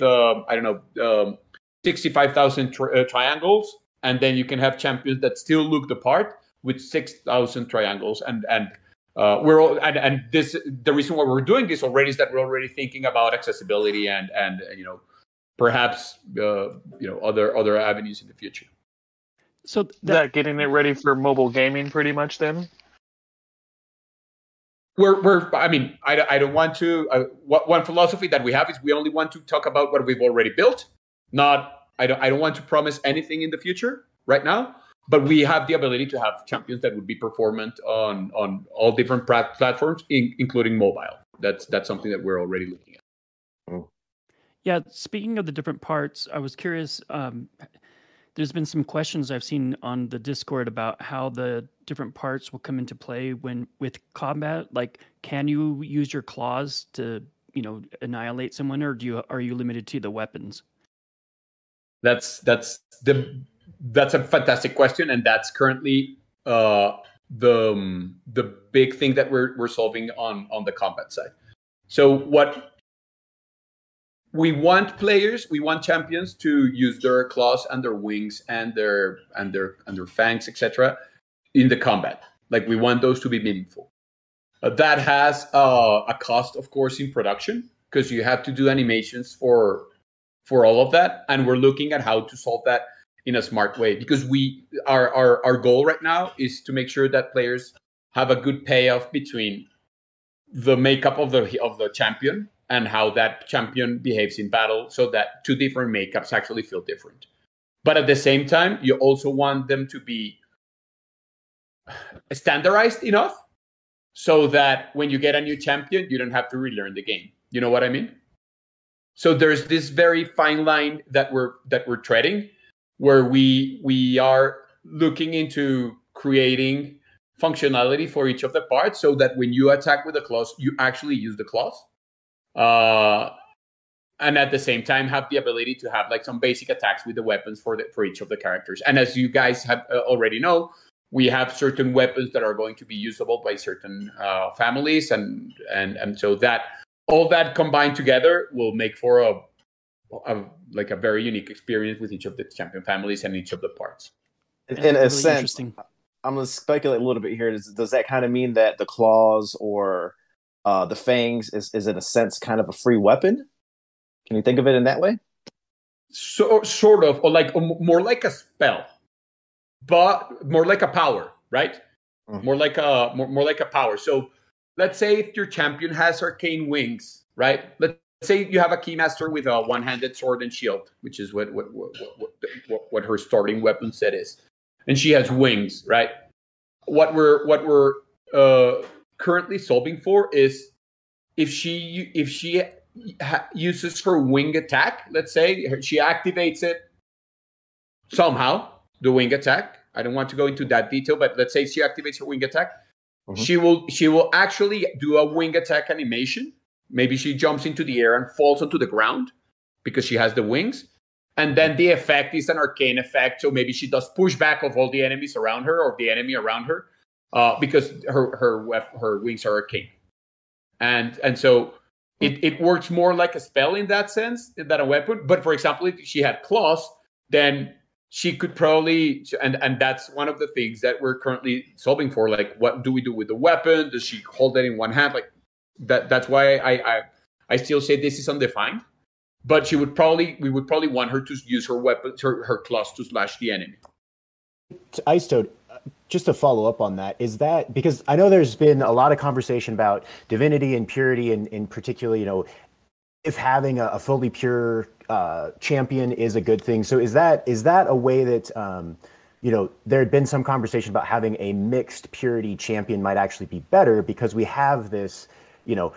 65,000 triangles, and then you can have champions that still look the part with 6,000 triangles. And this, the reason why we're doing this already is that we're already thinking about accessibility and you know, perhaps other avenues in the future. So that getting it ready for mobile gaming, pretty much then. I don't want to. One philosophy that we have is we only want to talk about what we've already built. I don't want to promise anything in the future right now. But we have the ability to have champions that would be performant on all different platforms, including mobile. That's something that we're already looking at. Oh. Yeah. Speaking of the different parts, I was curious. There's been some questions I've seen on the Discord about how the different parts will come into play with combat. Like, can you use your claws to, annihilate someone, or are you limited to the weapons? That's a fantastic question, and that's currently the big thing that we're solving on the combat side. So what we want champions to use their claws and their wings and their fangs, etc., in the combat. Like, we want those to be meaningful. That has a cost, of course, in production, because you have to do animations for all of that, and we're looking at how to solve that in a smart way, because our goal right now is to make sure that players have a good payoff between the makeup of the champion and how that champion behaves in battle, so that two different makeups actually feel different. But at the same time, you also want them to be standardized enough so that when you get a new champion, you don't have to relearn the game. You know what I mean? So there's this very fine line that we're treading, where we are looking into creating functionality for each of the parts, so that when you attack with the claws, you actually use the claws. And at the same time, have the ability to have like some basic attacks with the weapons for each of the characters. And as you guys have already know, we have certain weapons that are going to be usable by certain families, and so that all that combined together will make for a very unique experience with each of the champion families and each of the parts. In a sense, I'm going to speculate a little bit here. Does that kind of mean that the claws or the fangs is in a sense kind of a free weapon? Can you think of it in that way? So, sort of, or more like a spell, but more like a power, right? Mm-hmm. More like a power. So let's say if your champion has arcane wings, right? Let's say you have a Keymaster with a one-handed sword and shield, which is what her starting weapon set is. and she has wings, right? What we're currently solving for is if she uses her wing attack, let's say she activates it somehow, the wing attack. I don't want to go into that detail, but let's say she activates her wing attack. Mm-hmm. She will actually do a wing attack animation. Maybe she jumps into the air and falls onto the ground because she has the wings. And then the effect is an arcane effect. So maybe she does pushback of all the enemies around her or the enemy around her because her wings are arcane. And so it works more like a spell in that sense than a weapon. But for example, if she had claws, then she could probably, and that's one of the things that we're currently solving for. Like, what do we do with the weapon? Does she hold it in one hand? Like that. That's why I still say this is undefined. But we would probably want her to use her weapons, her claws to slash the enemy. Ice Toad, just to follow up on that, is that because I know there's been a lot of conversation about divinity and purity, and in particular, you know, if having a fully pure champion is a good thing. So is that a way that you know, there had been some conversation about having a mixed purity champion might actually be better because we have this, you know,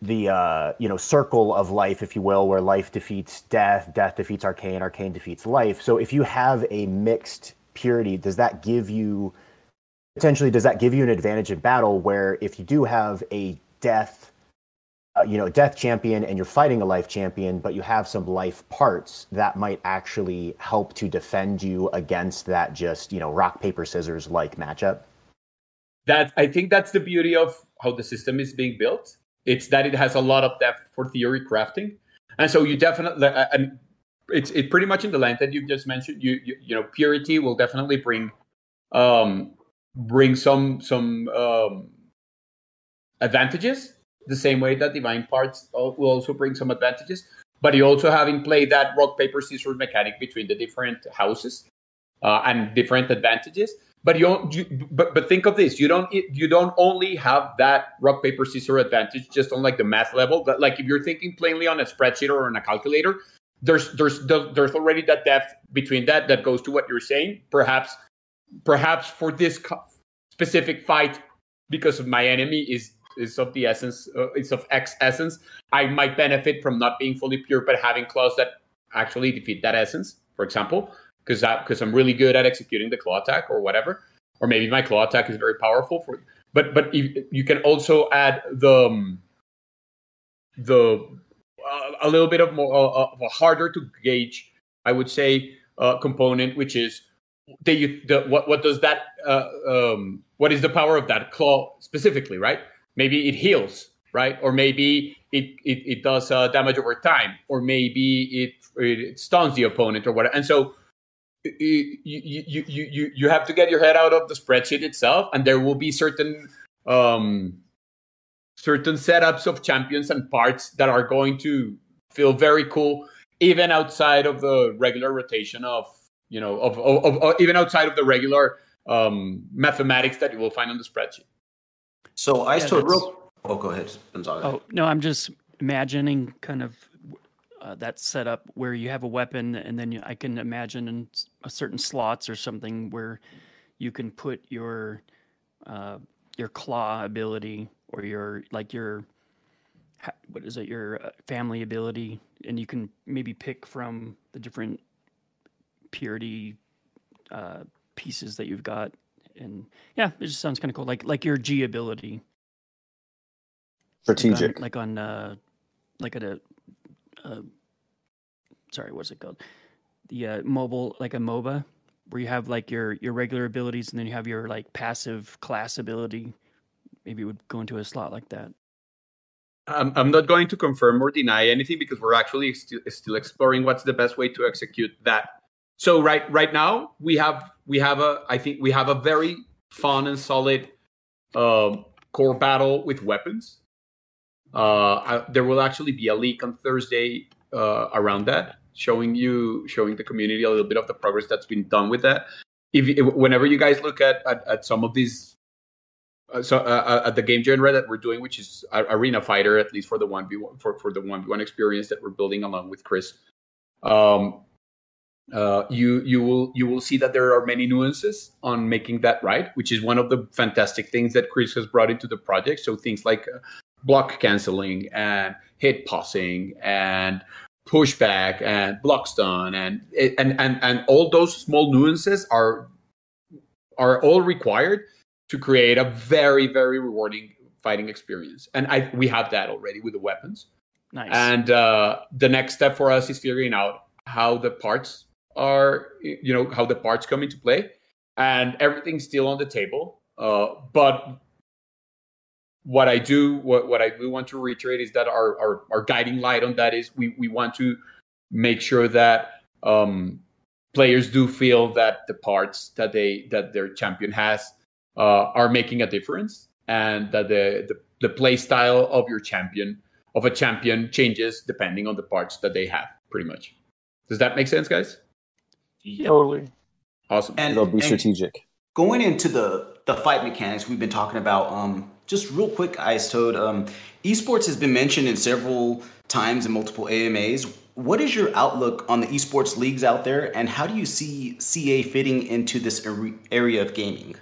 the circle of life, if you will, where life defeats death, death defeats arcane, arcane defeats life. So if you have a mixed purity, does that give you an advantage in battle where if you do have a death champion and you're fighting a life champion, but you have some life parts that might actually help to defend you against that just, you know, rock, paper, scissors like matchup? That I think that's the beauty of how the system is being built. It's that it has a lot of depth for theory crafting, and so you definitely, and it's pretty much in the line that you've just mentioned. You know, purity will definitely bring some advantages, the same way that divine parts will also bring some advantages. But you also have in play that rock paper scissors mechanic between the different houses and different advantages. But you think of this: you don't only have that rock paper scissors advantage just on like the math level, but like if you're thinking plainly on a spreadsheet or on a calculator, there's already that depth between that goes to what you're saying. Perhaps for this specific fight, because of my enemy is of the essence, it's of X essence, I might benefit from not being fully pure, but having claws that actually defeat that essence, for example. Because I'm really good at executing the claw attack or whatever, or maybe my claw attack is very powerful for you. But you can also add the a little bit of more of a harder to gauge, I would say, component, which is what is the power of that claw specifically, right? Maybe it heals, right? Or maybe it does damage over time, or maybe it stuns the opponent or whatever, and so. You have to get your head out of the spreadsheet itself, and there will be certain setups of champions and parts that are going to feel very cool, even outside of the regular rotation even outside of the regular mathematics that you will find on the spreadsheet. So I started. Oh, go ahead, Gonzaga. Oh no, I'm just imagining kind of. That setup where you have a weapon, and then I can imagine in a certain slots or something where you can put your claw ability or your family ability, and you can maybe pick from the different purity pieces that you've got, and yeah, it just sounds kind of cool. Like your G ability, strategic, what's it called? The mobile, like a MOBA, where you have like your regular abilities, and then you have your like passive class ability. Maybe it would go into a slot like that. I'm not going to confirm or deny anything because we're actually still exploring what's the best way to execute that. So right now we have a very fun and solid core battle with weapons. There will actually be a leak on Thursday around that, showing the community a little bit of the progress that's been done with that. If whenever you guys look at some of these, at the game genre that we're doing, which is Arena Fighter, at least for the 1v1 experience that we're building along with Chris, you will see that there are many nuances on making that right, which is one of the fantastic things that Chris has brought into the project. So things like block canceling and hit pausing and pushback and block stun and all those small nuances are all required to create a very, very rewarding fighting experience. And we have that already with the weapons. Nice. And the next step for us is figuring out how the parts are, you know, how the parts come into play, and everything's still on the table. But what I do want to reiterate is that our guiding light on that is we want to make sure that players do feel that the parts that their champion has are making a difference, and that the play style of a champion changes depending on the parts that they have, pretty much. Does that make sense, guys? Yeah. Totally. Awesome. And they'll be strategic. Going into the fight mechanics we've been talking about, just real quick, Ice Toad, esports has been mentioned in several times in multiple AMAs. What is your outlook on the esports leagues out there, and how do you see CA fitting into this area of gaming?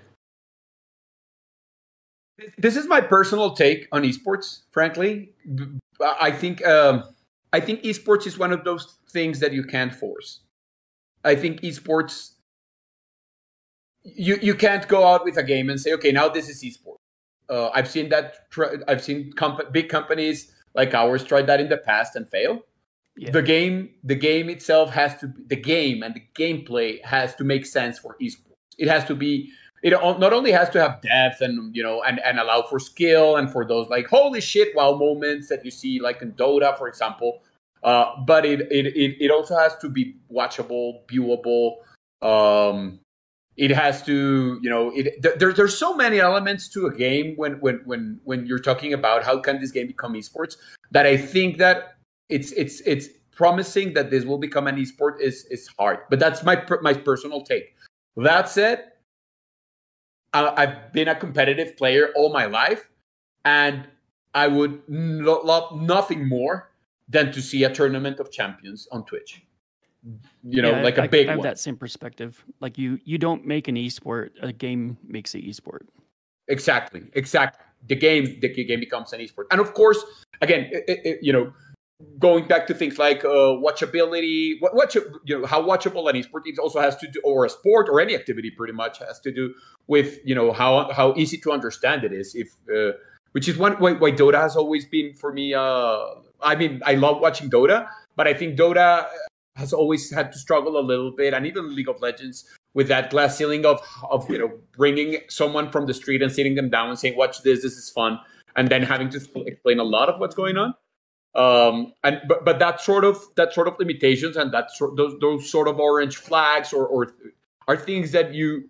This is my personal take on esports, frankly. I think esports is one of those things that you can't force. I think esports, you can't go out with a game and say, okay, now this is esports. I've seen that. I've seen big companies like ours try that in the past and fail. Yeah. The game and the gameplay has to make sense for esports. It has to be. It not only has to have depth and, you know, and allow for skill and for those like holy shit wow moments that you see like in Dota, for example, but it also has to be watchable, viewable. It has to, you know, there's so many elements to a game when you're talking about how can this game become esports, that I think that it's promising that this will become an esport is hard. But that's my personal take. That said, I've been a competitive player all my life, and I would love nothing more than to see a tournament of champions on Twitch. You know, yeah, like a big one. I have that same perspective. Like you don't make an esport; a game makes an esport. Exactly. The game becomes an esport, and of course, again, you know, going back to things like watchability, how watchable an esport is also has to do, or a sport or any activity pretty much has to do with, you know, how easy to understand it is. Which is why Dota has always been for me. I mean, I love watching Dota, but I think Dota has always had to struggle a little bit, and even League of Legends, with that glass ceiling of you know, bringing someone from the street and sitting them down and saying, "Watch this, this is fun," and then having to explain a lot of what's going on. But that sort of limitations and those sort of orange flags or are things that you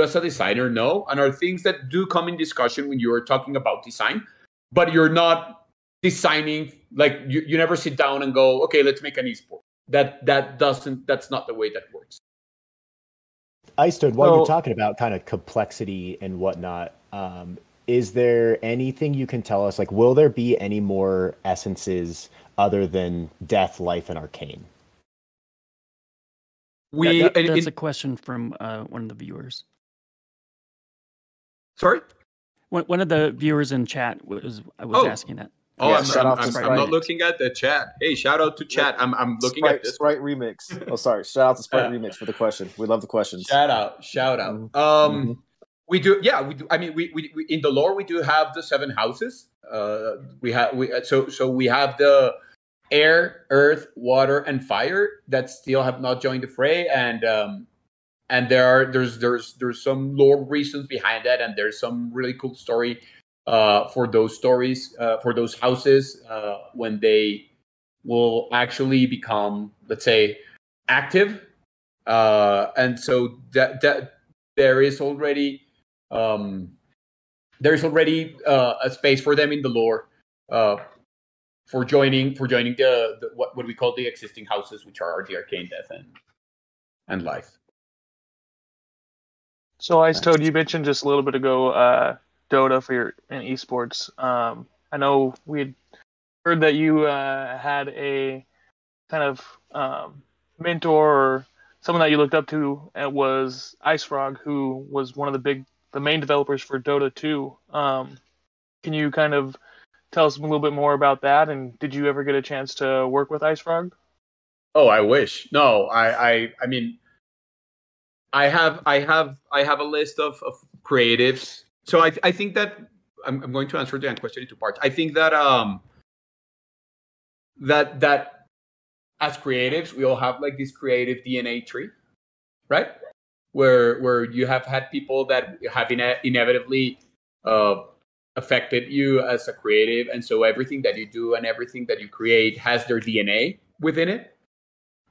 as a designer know, and are things that do come in discussion when you are talking about design. But you're not designing like you never sit down and go, okay, let's make an esport. That's not the way that works. Ice Toad, while you're talking about kind of complexity and whatnot, is there anything you can tell us? Like, will there be any more essences other than death, life, and arcane? That's a question from one of the viewers. Sorry? One of the viewers in chat was asking that. Oh, yeah, I'm not looking at the chat. Hey, shout out to chat. I'm looking at this. Sprite Remix. Oh, sorry. Shout out to Sprite Remix for the question. We love the questions. Shout out. Mm-hmm. We do. Yeah, we do. I mean, we in the lore we do have the seven houses. So we have the air, earth, water, and fire that still have not joined the fray, and there's some lore reasons behind that, and there's some really cool story for those houses when they will actually become, let's say, active, and so that there is already a space for them in the lore for joining the what we call the existing houses, which are the arcane, death, and life. So Ice Toad, you mentioned just a little bit ago Dota in esports. I know we had heard that you had a kind of mentor or someone that you looked up to was Ice Frog, who was one of the main developers for Dota 2. Can you kind of tell us a little bit more about that? And did you ever get a chance to work with Ice Frog? Oh, I wish. No, I mean, I have a list of creatives. So I think that I'm going to answer the question in two parts. I think that that as creatives we all have like this creative DNA tree, right? Where you have had people that have inevitably affected you as a creative, and so everything that you do and everything that you create has their DNA within it.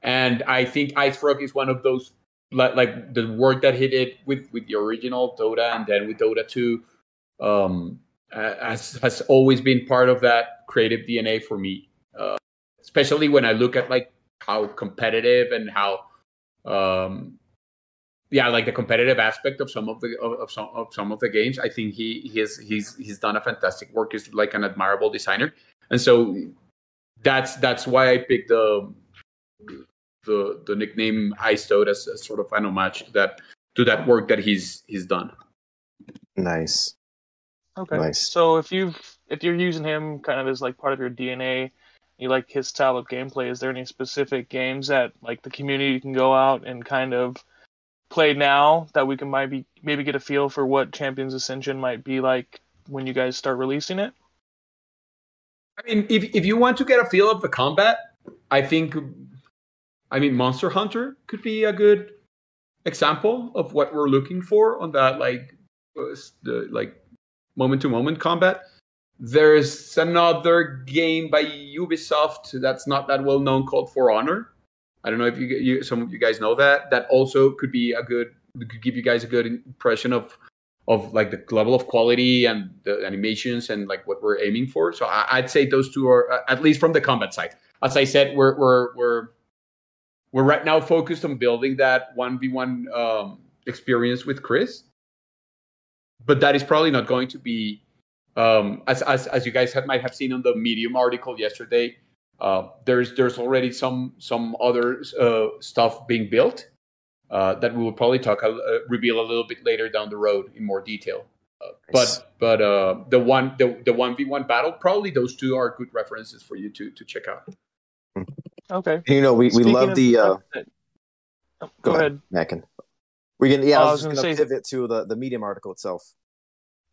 And I think Ice Frog is one of those, like the work that he did with the original Dota and then with Dota 2 has always been part of that creative DNA for me, especially when I look at like how competitive and how like the competitive aspect of some of the games. I think he's done a fantastic work. He's like an admirable designer, and so that's why I picked the nickname Ice Toad as sort of an homage to that work that he's done. Nice. Okay. Nice. So if you're using him kind of as like part of your DNA, you like his style of gameplay, is there any specific games that like the community can go out and kind of play now that we can maybe get a feel for what Champions Ascension might be like when you guys start releasing it? I mean, if you want to get a feel of the combat, I mean, Monster Hunter could be a good example of what we're looking for on that, like moment-to-moment combat. There's another game by Ubisoft that's not that well-known called For Honor. I don't know if some of you guys know that. That also could be could give you guys a good impression of like the level of quality and the animations and like what we're aiming for. So I'd say those two are, at least from the combat side. As I said, we're right now focused on building that 1v1 experience with Chris, but that is probably not going to be as you guys might have seen on the Medium article yesterday. There's already some other stuff being built that we will probably reveal a little bit later down the road in more detail. Nice. But the 1v1 battle, probably those two are good references for you to check out. Okay. You know, we love the. Go ahead, Mackin. I was going to pivot to the Medium article itself.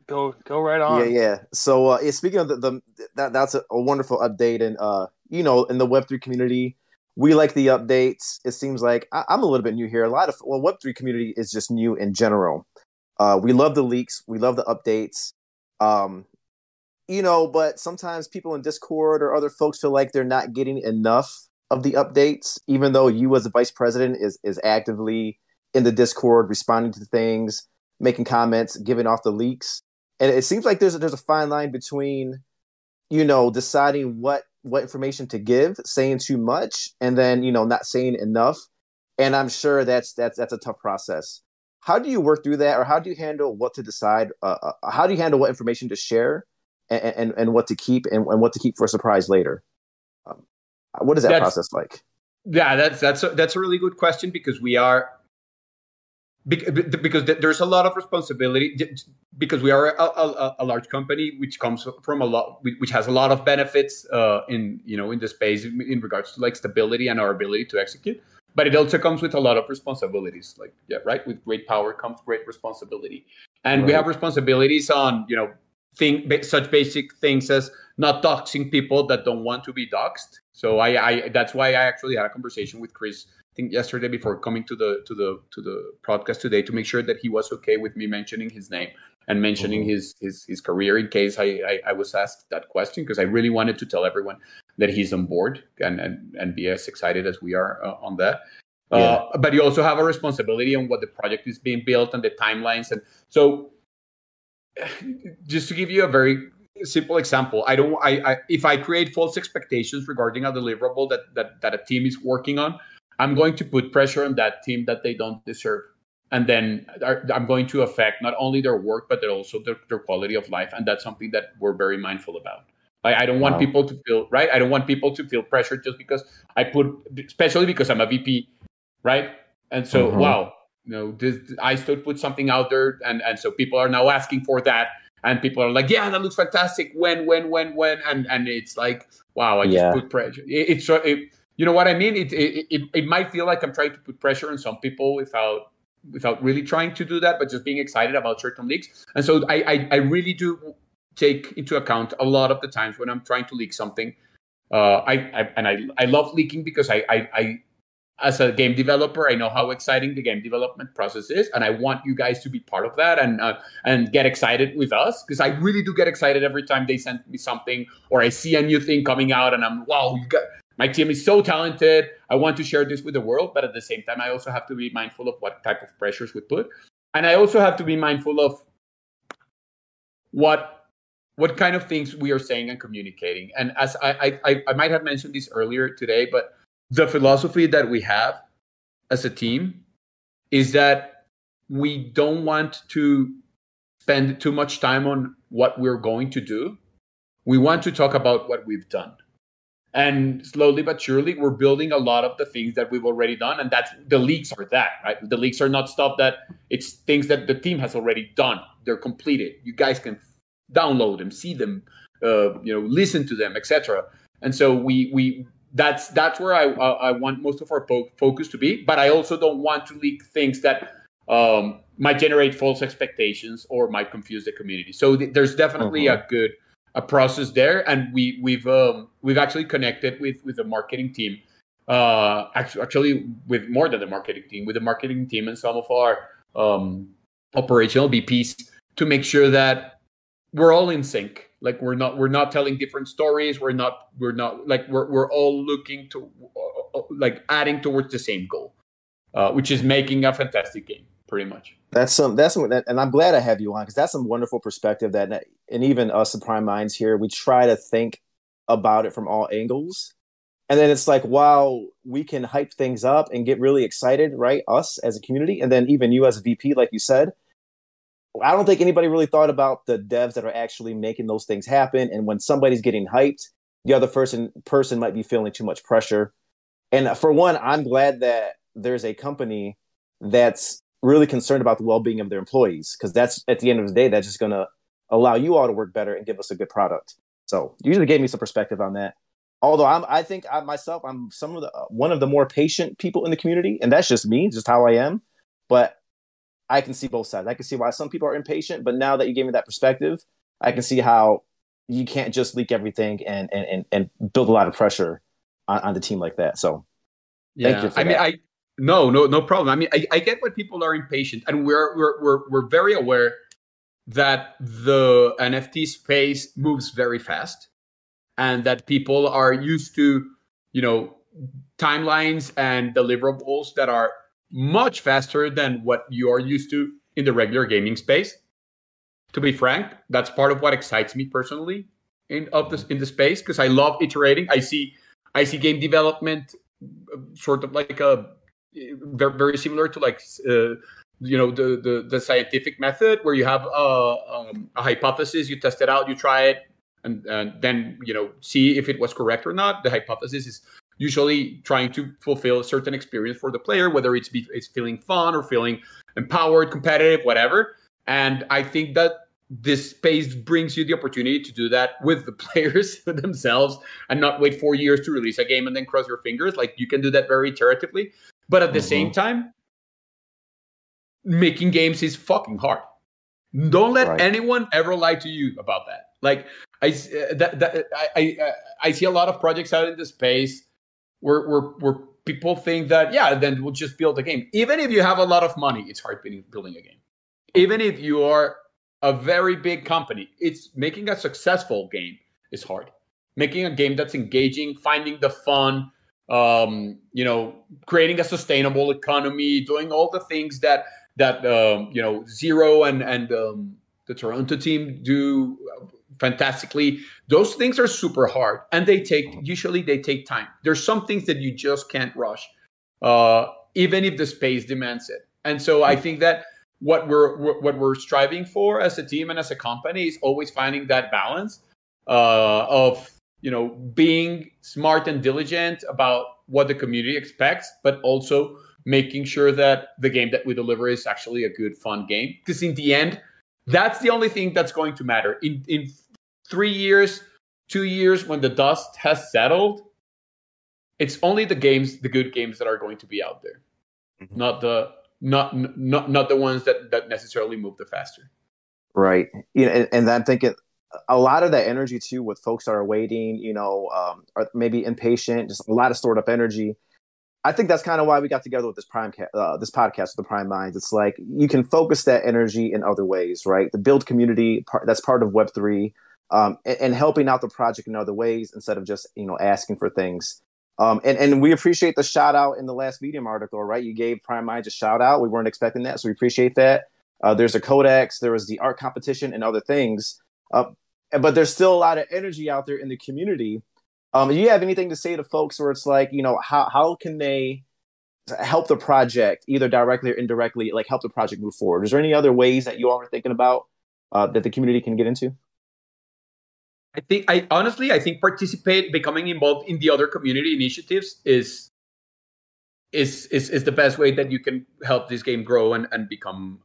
Go right on. Yeah. So, speaking of that's a wonderful update, and in the Web3 community, we like the updates. It seems like I'm a little bit new here. A lot of Web3 community is just new in general. We love the leaks. We love the updates. But sometimes people in Discord or other folks feel like they're not getting enough of the updates, even though you as the vice president is actively in the Discord, responding to things, making comments, giving off the leaks. And it seems like there's a fine line between, deciding what information to give, saying too much, and then, not saying enough. And I'm sure that's a tough process. How do you work through that, or how do you handle what to decide? How do you handle what information to share? And what to keep and what to keep for a surprise later. What is that process like? Yeah, that's a really good question, because because there's a lot of responsibility, because we are a large company which comes from which has a lot of benefits in the space in regards to like stability and our ability to execute. But it also comes with a lot of responsibilities. Like, yeah, right. With great power comes great responsibility, and right. We have responsibilities on such basic things as not doxing people that don't want to be doxed. So I that's why I actually had a conversation with Chris, I think yesterday, before coming to the podcast today, to make sure that he was okay with me mentioning his name and mentioning his career, in case I was asked that question, because I really wanted to tell everyone that he's on board and be as excited as we are on that. Yeah. But you also have a responsibility on what the project is being built and the timelines, and so. Just to give you a very simple example, if I create false expectations regarding a deliverable that a team is working on, I'm going to put pressure on that team that they don't deserve, and then I'm going to affect not only their work but also their quality of life, and that's something that we're very mindful about. I don't want people to feel right. I don't want people to feel pressured just because especially because I'm a VP, right? And so, wow, you know, Ice Toad put something out there, and so people are now asking for that, and people are like, yeah, that looks fantastic. When, and it's like, wow, I just put pressure. You know what I mean? It might feel like I'm trying to put pressure on some people without really trying to do that, but just being excited about certain leaks. And so I really do take into account a lot of the times when I'm trying to leak something. I love leaking because I as a game developer, I know how exciting the game development process is, and I want you guys to be part of that and get excited with us, because I really do get excited every time they send me something or I see a new thing coming out, and I'm, wow, my team is so talented. I want to share this with the world, but at the same time, I also have to be mindful of what type of pressures we put, and I also have to be mindful of what kind of things we are saying and communicating. And as I might have mentioned this earlier today, but the philosophy that we have as a team is that we don't want to spend too much time on what we're going to do. We want to talk about what we've done. And slowly but surely, we're building a lot of the things that we've already done. And that's, the leaks are that, right? The leaks are not stuff that, it's things that the team has already done. They're completed. You guys can download them, see them, listen to them, etc. And so we that's where I want most of our focus to be. But I also don't want to leak things that might generate false expectations or might confuse the community. So there's definitely a process there, and we've actually connected with the marketing team, actually with more than the marketing team, with the marketing team and some of our operational VPs, to make sure that we're all in sync. Like we're not telling different stories. We're not like we're all looking to like adding towards the same goal, which is making a fantastic game, pretty much. That's some, and I'm glad I have you on, because that's some wonderful perspective that, and even us, the Prime Minds here, we try to think about it from all angles. And then it's like, wow, we can hype things up and get really excited, right? Us as a community, and then even you as a VP, like you said. I don't think anybody really thought about the devs that are actually making those things happen. And when somebody's getting hyped, the other person might be feeling too much pressure. And for one, I'm glad that there's a company that's really concerned about the well-being of their employees, because that's, at the end of the day, that's just going to allow you all to work better and give us a good product. So you usually gave me some perspective on that. Although I think I'm one of the more patient people in the community, and that's just me, just how I am. But I can see both sides. I can see why some people are impatient, but now that you gave me that perspective, I can see how you can't just leak everything and build a lot of pressure on the team like that. So thank you for that. I mean, no problem. I mean, I get what people are impatient, and we're very aware that the NFT space moves very fast, and that people are used to, timelines and deliverables that are much faster than what you are used to in the regular gaming space. To be frank, that's part of what excites me personally in the space, because I love iterating. I see game development sort of like a very, very similar to like the scientific method, where you have a hypothesis, you test it out, you try it, and then see if it was correct or not. The hypothesis is usually trying to fulfill a certain experience for the player, whether it's feeling fun or feeling empowered, competitive, whatever. And I think that this space brings you the opportunity to do that with the players themselves, and not wait 4 years to release a game and then cross your fingers. Like, you can do that very iteratively. But at the same time, making games is fucking hard. Don't let anyone ever lie to you about that. Like, I see a lot of projects out in the space where people think that, then we'll just build a game. Even if you have a lot of money, it's hard building a game. Even if you are a very big company, it's making a successful game is hard. Making a game that's engaging, finding the fun, creating a sustainable economy, doing all the things that Zero and the Toronto team do fantastically. Those things are super hard, and they take time. There's some things that you just can't rush, even if the space demands it. And so I think that what we're striving for as a team and as a company is always finding that balance of being smart and diligent about what the community expects, but also making sure that the game that we deliver is actually a good, fun game. Because in the end, that's the only thing that's going to matter. In 3 years, 2 years, when the dust has settled, it's only the games, the good games that are going to be out there, mm-hmm. not the ones that necessarily move the faster. Right. You know, and I'm thinking a lot of that energy too, with folks that are waiting, you know, are maybe impatient, just a lot of stored up energy. I think that's kind of why we got together with this this podcast, The Prime Minds. It's like you can focus that energy in other ways, right? The build community, that's part of Web3, and helping out the project in other ways instead of just, you know, asking for things. And we appreciate the shout out in the last Medium article, right? You gave Prime Minds a shout out. We weren't expecting that, so we appreciate that. There's a Codex, there was the art competition and other things. But there's still a lot of energy out there in the community. Do you have anything to say to folks where it's like, you know, how can they help the project, either directly or indirectly, like help the project move forward? Is there any other ways that you all are thinking about that the community can get into? I think becoming involved in the other community initiatives is the best way that you can help this game grow and become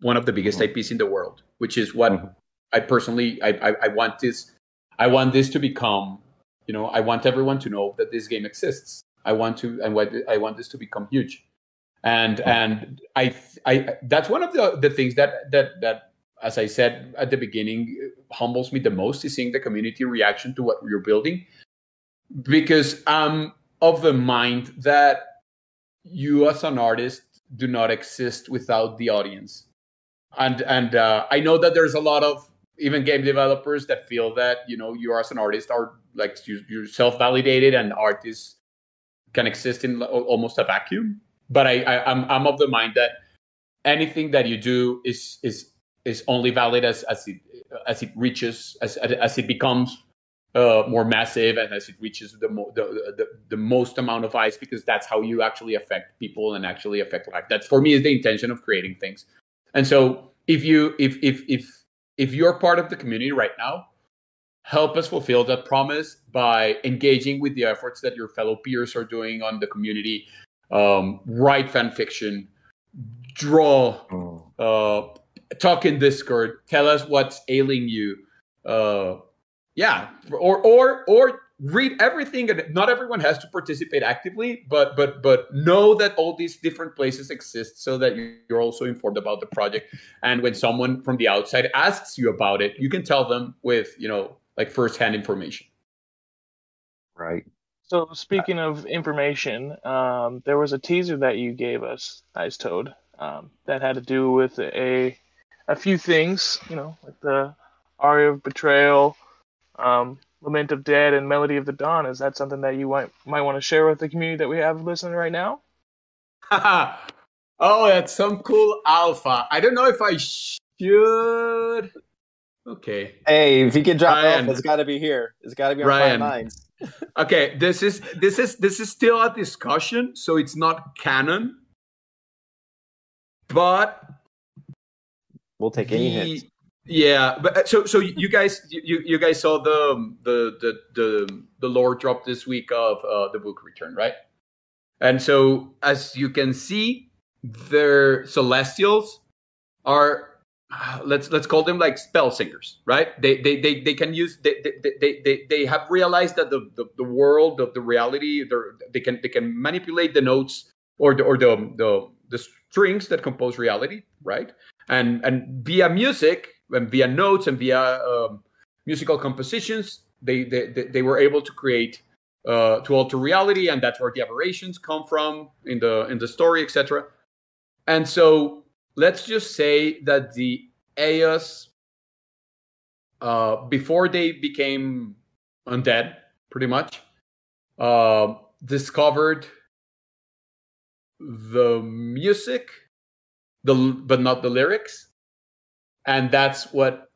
one of the biggest mm-hmm. IPs in the world, which is what mm-hmm. I want this to become. You know, I want everyone to know that this game exists. I want this to become huge, and mm-hmm. and I that's one of the things that, as I said at the beginning, humbles me the most, is seeing the community reaction to what you're building, because I'm of the mind that you as an artist do not exist without the audience. And I know that there's a lot of even game developers that feel that, you know, you as an artist are like you're self-validated and artists can exist in almost a vacuum. But I'm of the mind that anything that you do is only valid as it becomes more massive and as it reaches the most amount of eyes, because that's how you actually affect people and actually affect life. That for me is the intention of creating things. And so if you're part of the community right now, help us fulfill that promise by engaging with the efforts that your fellow peers are doing on the community. Write fan fiction, draw, talk in Discord, tell us what's ailing you. Or read everything. And not everyone has to participate actively, but know that all these different places exist so that you're also informed about the project. And when someone from the outside asks you about it, you can tell them with, you know, like firsthand information. Right. So speaking of information, there was a teaser that you gave us, Ice Toad, that had to do with a few things, you know, like the Aria of Betrayal, Lament of Dead, and Melody of the Dawn. Is that something that you might want to share with the community that we have listening right now? Oh, that's some cool alpha. I don't know if I should. Okay. Hey, if you can drop Ryan, it off, it's got to be here. It's got to be on Ryan. My mind. Okay, this is still a discussion, so it's not canon. But we'll take any hint. Yeah, but so you guys saw the lore drop this week of the book return, right? And so as you can see, their Celestials are let's call them like spell singers, right? They can use they have realized that the world of the reality they can manipulate the notes or the strings that compose reality, right? And via music. And via notes and via musical compositions, they were able to create to alter reality, and that's where the aberrations come from in the story, etc. And so let's just say that the Aeos, before they became undead, pretty much discovered the music, but not the lyrics. And that's what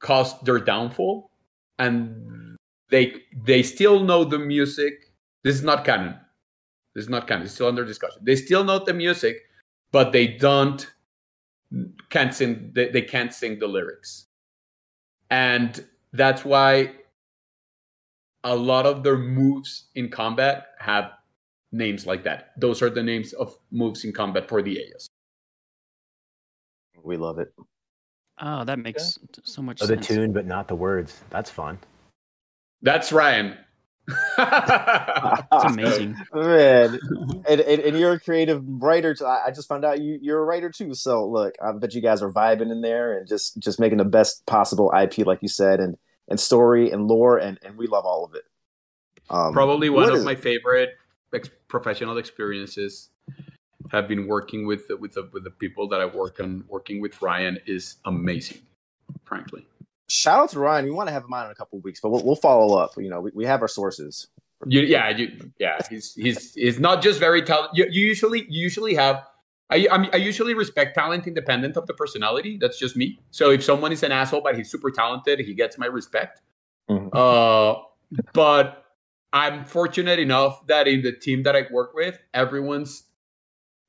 caused their downfall. And they still know the music. This is not canon. It's still under discussion. They still know the music, but they can't sing the lyrics. And that's why a lot of their moves in combat have names like that. Those are the names of moves in combat for the AS. We love it. Oh, that makes so much sense. The tune, but not the words. That's fun. That's Ryan. That's amazing. Man, and you're a creative writer. I just found out you're a writer too. So look, I bet you guys are vibing in there and just making the best possible IP, like you said, and story and lore, and we love all of it. Probably one of my favorite professional experiences have been working with the people that I work on. Working with Ryan is amazing, frankly. Shout out to Ryan. We want to have him on in a couple of weeks, but we'll follow up. You know, we have our sources. He's not just very talented. You usually have. I usually respect talent independent of the personality. That's just me. So if someone is an asshole but he's super talented, he gets my respect. Mm-hmm. But I'm fortunate enough that in the team that I work with, everyone's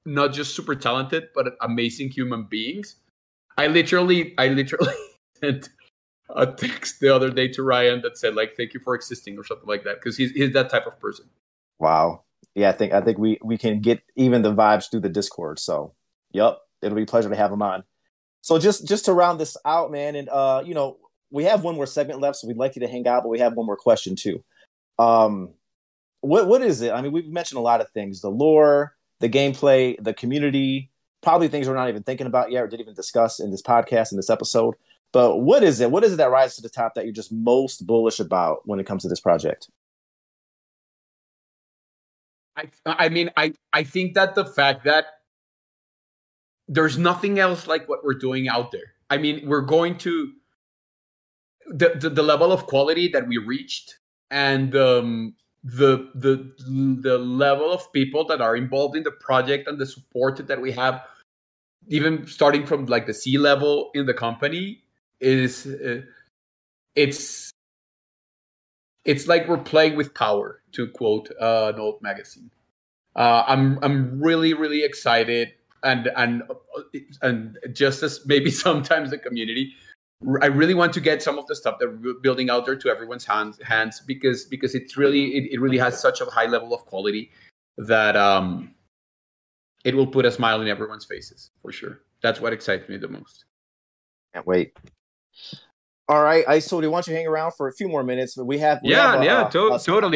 not just super talented but amazing human beings. I literally sent a text the other day to Ryan that said like, "Thank you for existing" or something like that, because he's that type of person. Wow. Yeah, I think we can get even the vibes through the Discord. So, yep, it'll be a pleasure to have him on. So just to round this out, man, and you know, we have one more segment left, so we'd like you to hang out, but we have one more question too. What is it? I mean, we've mentioned a lot of things: the lore, the gameplay, the community, probably things we're not even thinking about yet or didn't even discuss in this podcast, in this episode. But what is it? What is it that rises to the top that you're just most bullish about when it comes to this project? I mean, I think that the fact that there's nothing else like what we're doing out there. I mean, we're going to the level of quality that we reached and the level of people that are involved in the project and the support that we have, even starting from like the C level in the company, is it's like we're playing with power, to quote an old magazine. I'm really, really excited, and just as maybe sometimes the community, I really want to get some of the stuff that we're building out there to everyone's hands because it's really it really has such a high level of quality that it will put a smile in everyone's faces for sure. That's what excites me the most. Can't wait. All right, Ice Toad, why don't you hang around for a few more minutes? But we have totally.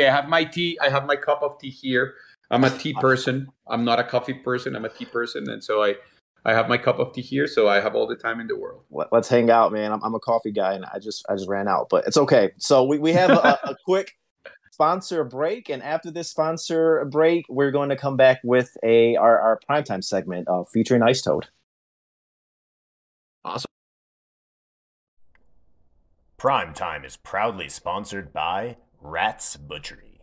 I have my tea. I have my cup of tea here. I'm a tea person. I'm not a coffee person. I'm a tea person, and so I have my cup of tea here. So I have all the time in the world. Let's hang out, man. I'm a coffee guy, and I just ran out, but it's okay. So we have a quick sponsor break, and after this sponsor break, we're going to come back with our primetime segment featuring Ice Toad. Awesome. Primetime is proudly sponsored by Rat's Butchery.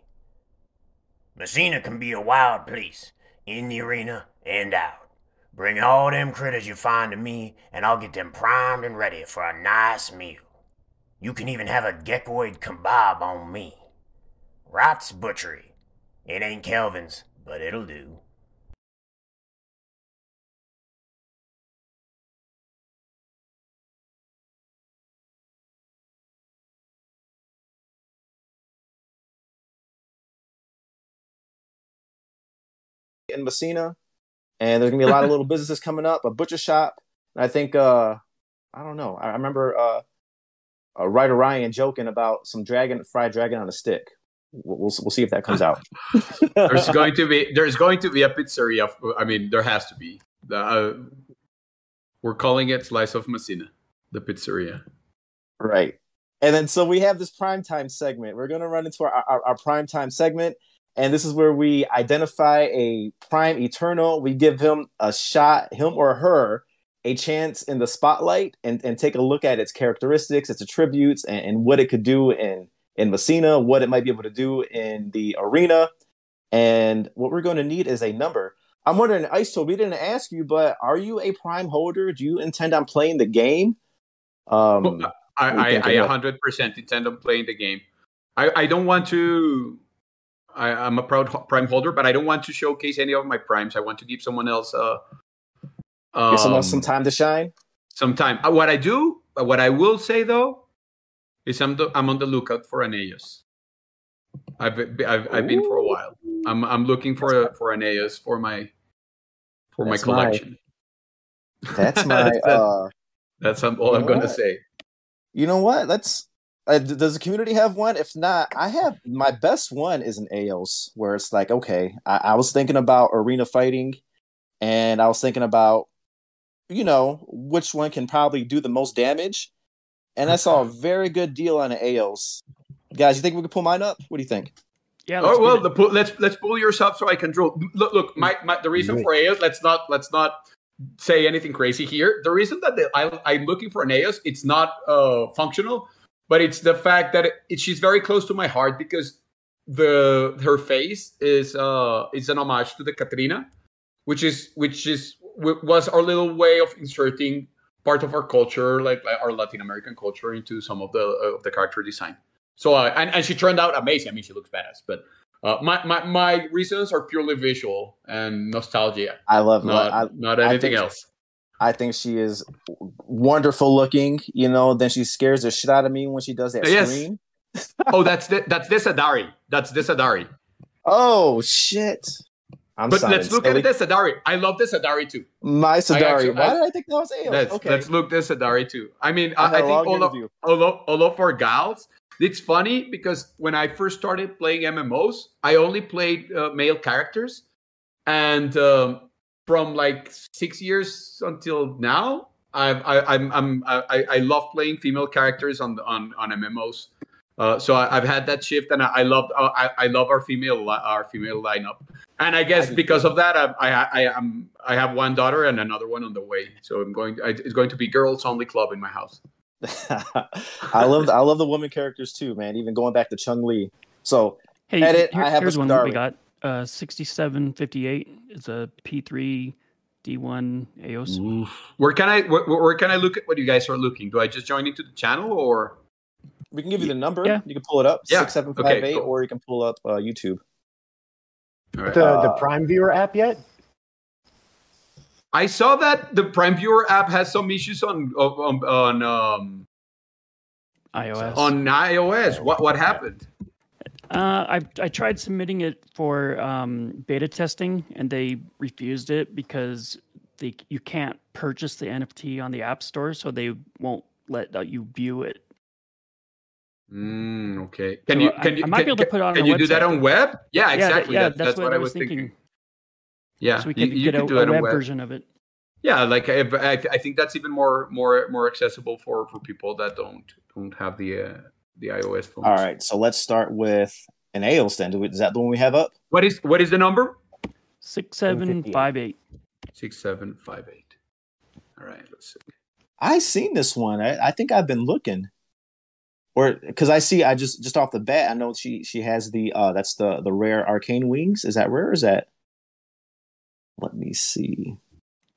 Messina can be a wild place, in the arena and out. Bring all them critters you find to me, and I'll get them primed and ready for a nice meal. You can even have a geckoid kebab on me. Rat's Butchery. It ain't Kelvin's, but it'll do. In Messina, and there's gonna be a lot of little businesses coming up, a butcher shop, and I think I remember a writer Ryan joking about some fried dragon on a stick. We'll see if that comes out. there's going to be a pizzeria. I mean, there has to be. We're calling it Slice of Messina, the pizzeria, right? And then so we have this primetime segment. We're going to run into our primetime segment. And this is where we identify a prime eternal. We give him a shot, him or her, a chance in the spotlight, and take a look at its characteristics, its attributes, and what it could do in Messina, what it might be able to do in the arena. And what we're going to need is a number. I'm wondering, Ice Toad, we didn't ask you, but are you a prime holder? Do you intend on playing the game? I 100% intend on playing the game. I don't want to... I'm a proud prime holder, but I don't want to showcase any of my primes. I want to give someone else some time to shine. Some time. What I will say though, is I'm on the lookout for an Aegis. I've been for a while. I'm looking for an AS for my collection. That's all I'm gonna say. You know what? Let's. Does the community have one? If not, I have my best one is an AOS where it's like, okay, I was thinking about arena fighting, and I was thinking about, you know, which one can probably do the most damage, and I saw a very good deal on an AOS. Guys, you think we could pull mine up? What do you think? Yeah. Oh well, let's pull yours up so I can draw. Look, the reason for AOS. Let's not say anything crazy here. The reason that I'm looking for an AOS, it's not functional. But it's the fact that she's very close to my heart because her face is an homage to the Katrina, which was our little way of inserting part of our culture, like our Latin American culture, into some of the character design. So and she turned out amazing. I mean, she looks badass. But my reasons are purely visual and nostalgia. I love that. Not anything else. I think she is wonderful looking, you know. Then she scares the shit out of me when she does that scream. Oh, that's Desadari. That's Desadari. Oh shit! But let's look at Desadari. I love Desadari too. My Sadari. Why did I think that was AOS? Let's look Desadari too. I mean, I think all of our gals. It's funny because when I first started playing MMOs, I only played male characters, and. From like 6 years until now, I love playing female characters on MMOs. So I've had that shift, and I love our female lineup. And I guess because of that, I have one daughter and another one on the way. So it's going to be girls only club in my house. I love the woman characters too, man. Even going back to Chung-Li. So hey, here's one that we got. 6758 is a P3 D1 AOS. Oof. Where can I look at what you guys are looking? Do I just join into the channel, or we can give you the number? Yeah. You can pull it up. Yeah. 6 7 5 8, cool. Or you can pull up YouTube. All right. The Prime Viewer app yet? I saw that the Prime Viewer app has some issues on iOS. On iOS, what happened? I tried submitting it for beta testing, and they refused it because you can't purchase the NFT on the App Store, so they won't let you view it. Okay. Can you do that on web? Yeah, exactly. Yeah, that's what I was thinking. Yeah, so we can get a web version of it. Yeah, like I think that's even more accessible for people that don't have the iOS phones. All right, so let's start with an AOS then. Is that the one we have up? What is the number? 6758. 6758. All right, let's see. I seen this one. I think I've been looking, or because I just off the bat I know she has the that's the rare arcane wings. Is that rare? Or is that? Let me see.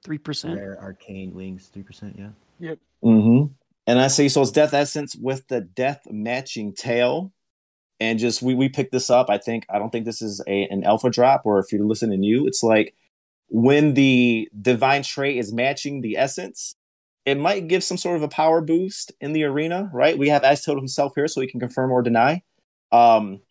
3%. Rare arcane wings. 3%. Yeah. Yep. Mm-hmm. And I see, so it's Death Essence with the death matching tail, and just we picked this up. I don't think this is an alpha drop, or if you're listening new, it's like when the divine trait is matching the essence, it might give some sort of a power boost in the arena, right? We have Ice Toad himself here, so he can confirm or deny. And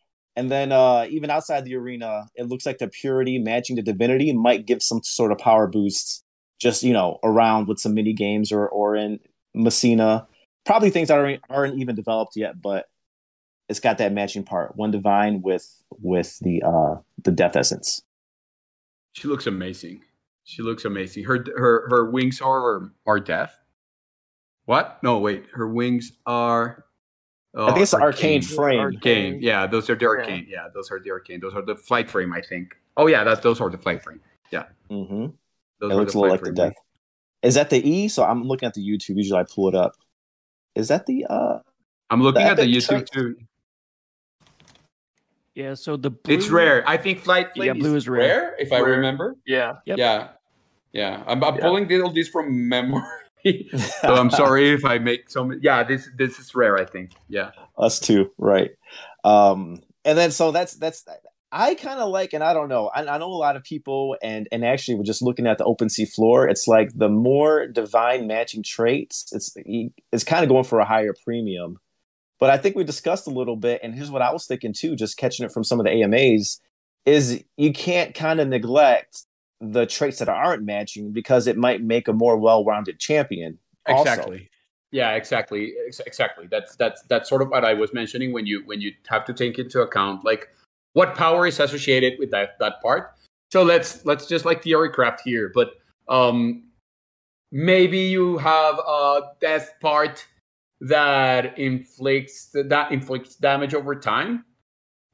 then even outside the arena, it looks like the purity matching the divinity might give some sort of power boosts, just you know, around with some mini games or in Messina, probably things that aren't even developed yet, but it's got that matching part. One divine with the death essence. She looks amazing. Her wings are death. What? No, wait. Her wings are. Oh, I think it's arcane. Arcane frame. Arcane. Yeah, those are the arcane. Yeah, those are the arcane. Those are the flight frame, I think. Oh yeah, those are the flight frame. Yeah. Mm-hmm. It looks a little like the death. Is that the E? So I'm looking at the YouTube. Usually I pull it up. Is that the? I'm looking at the YouTube too. Yeah. So the blue, it's rare. I think Flight yeah, blue is rare. If rare. I remember. Yeah. Yep. Yeah. Yeah. I'm pulling all these from memory. So I'm sorry if I make so many. Yeah. This is rare. I think. Yeah. Us too. Right. And then so that's. I kind of like, and I don't know, I know a lot of people, and actually we're just looking at the OpenSea floor, it's like the more divine matching traits, it's kind of going for a higher premium. But I think we discussed a little bit, and here's what I was thinking too, just catching it from some of the AMAs, is you can't kind of neglect the traits that aren't matching, because it might make a more well-rounded champion. Exactly. Also. Yeah, exactly. Exactly. That's sort of what I was mentioning, when you have to take into account like what power is associated with that part. So let's just like theorycraft here, but maybe you have a death part that inflicts damage over time,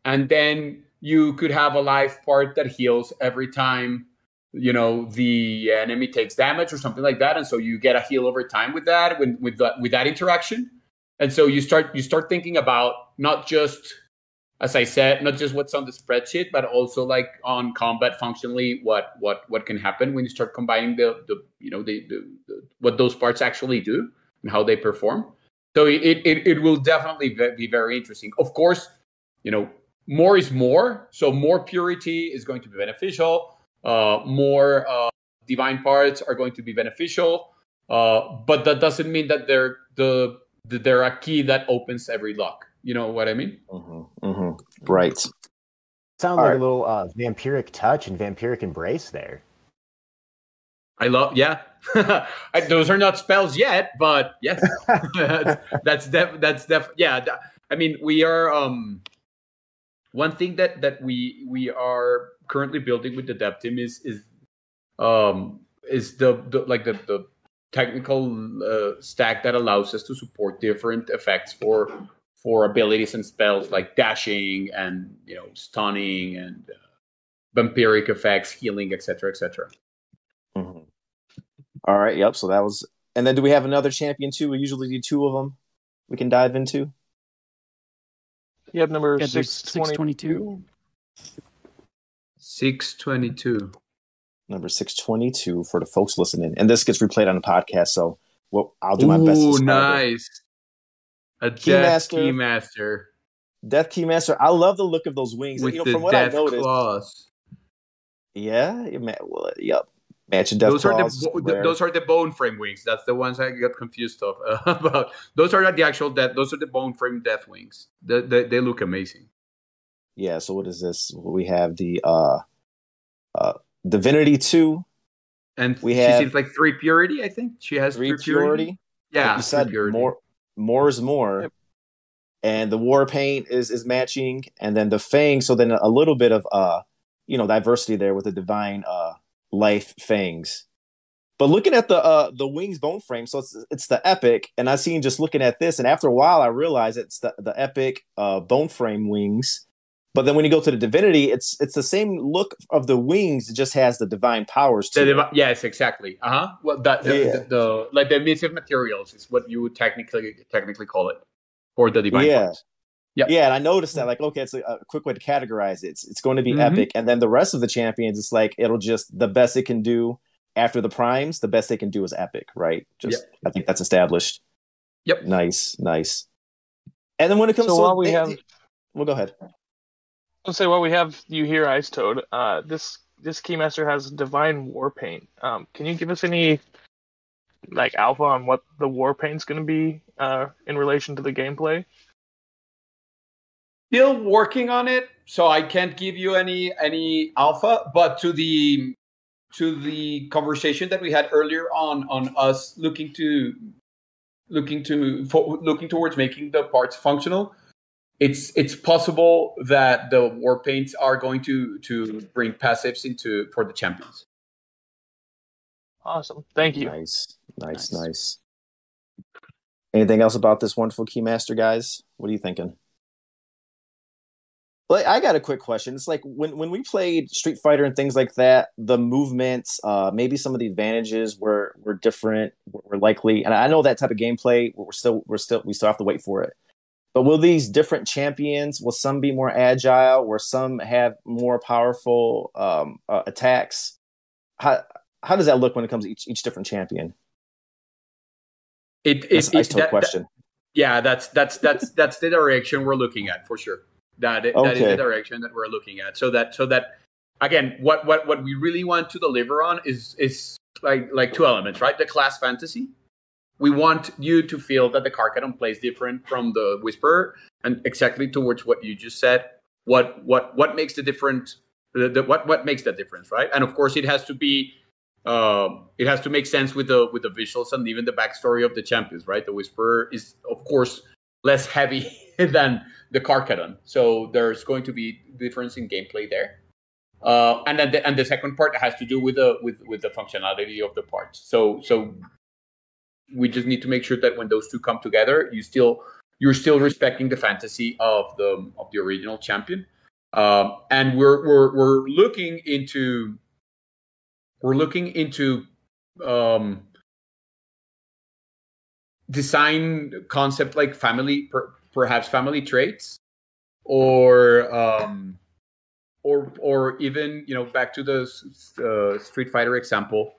and then you could have a life part that heals every time, you know, the enemy takes damage or something like that, and so you get a heal over time with that, with that interaction. And so you start thinking about not just, as I said, not just what's on the spreadsheet, but also like on combat functionally, what can happen when you start combining the what those parts actually do and how they perform. So it will definitely be very interesting. Of course, you know, more is more, so more purity is going to be beneficial. More divine parts are going to be beneficial, but that doesn't mean that they're a key that opens every lock. You know what I mean? Mm-hmm, mm-hmm. Right. Sounds like a little vampiric touch and vampiric embrace there. Yeah. Those are not spells yet, but yes, that's I mean, we are one thing that we are currently building with the dev team is the technical stack that allows us to support different effects for abilities and spells like dashing and, you know, stunning and vampiric effects, healing, etc., etc. Mm-hmm. All right. Yep. So that was, and then do we have another champion too? We usually do two of them. We can dive into. You have number 622. 622. Number 622 for the folks listening. And this gets replayed on the podcast, so I'll do my best. Ooh, nice. A Death Keymaster. Death Keymaster. I love the look of those wings. With, you know, from what I noticed. Claws. Yeah. Yep. Matching death claws. Those are the bone frame wings. That's the ones I got confused about. Those are not the actual death. Those are the bone frame death wings. They look amazing. Yeah, so what is this? We have the Divinity 2. And we have, she seems like 3 Purity, I think. She has 3 Purity. Yeah, like you said, Purity. More is more. Yep. And the War Paint is matching. And then the Fang, so then a little bit of, you know, diversity there with the Divine Life Fangs. But looking at the Wings Bone Frame, so it's the Epic. And I've seen just looking at this, and after a while I realized it's the Epic Bone Frame Wings. But then when you go to the Divinity, it's the same look of the wings. It just has the divine powers too. Yes, exactly. Uh-huh. Well, the emissive materials is what you would technically call it for the divine powers. Yeah. Yeah, and I noticed that, like, okay, it's a quick way to categorize it. It's going to be epic. And then the rest of the champions, it's like it'll just, the best it can do after the primes, the best they can do is epic, right? Just I think that's established. Yep. Nice. And then when it comes to... Well, go ahead. Let's say while we have you here, Ice Toad, this Keymaster has Divine War Paint. Can you give us any like alpha on what the War Paint's going to be in relation to the gameplay? Still working on it, so I can't give you any alpha. But to the conversation that we had earlier on us looking towards making the parts functional. It's possible that the war paints are going to bring passives for the champions. Awesome. Thank you. Nice. Anything else about this wonderful Keymaster, guys? What are you thinking? Like, I got a quick question. It's like when we played Street Fighter and things like that, the movements, maybe some of the advantages were different, were likely. And I know that type of gameplay, we still have to wait for it. But will these different champions, will some be more agile? Will some have more powerful attacks? How does that look when it comes to each different champion? That's a nice question. That's the direction we're looking at for sure. That is the direction that we're looking at. So that again, what we really want to deliver on is like two elements, right? The class fantasy. We want you to feel that the Carcadon plays different from the Whisperer, and exactly towards what you just said, what makes the different What makes that difference, right? And of course, it has to be, it has to make sense with the visuals and even the backstory of the champions, right? The Whisperer is, of course, less heavy than the Carcadon, so there's going to be difference in gameplay there. And then the second part has to do with the functionality of the parts. So we just need to make sure that when those two come together, you're still respecting the fantasy of the original champion. And we're looking into design concept like family, perhaps family traits, or even, you know, back to the Street Fighter example,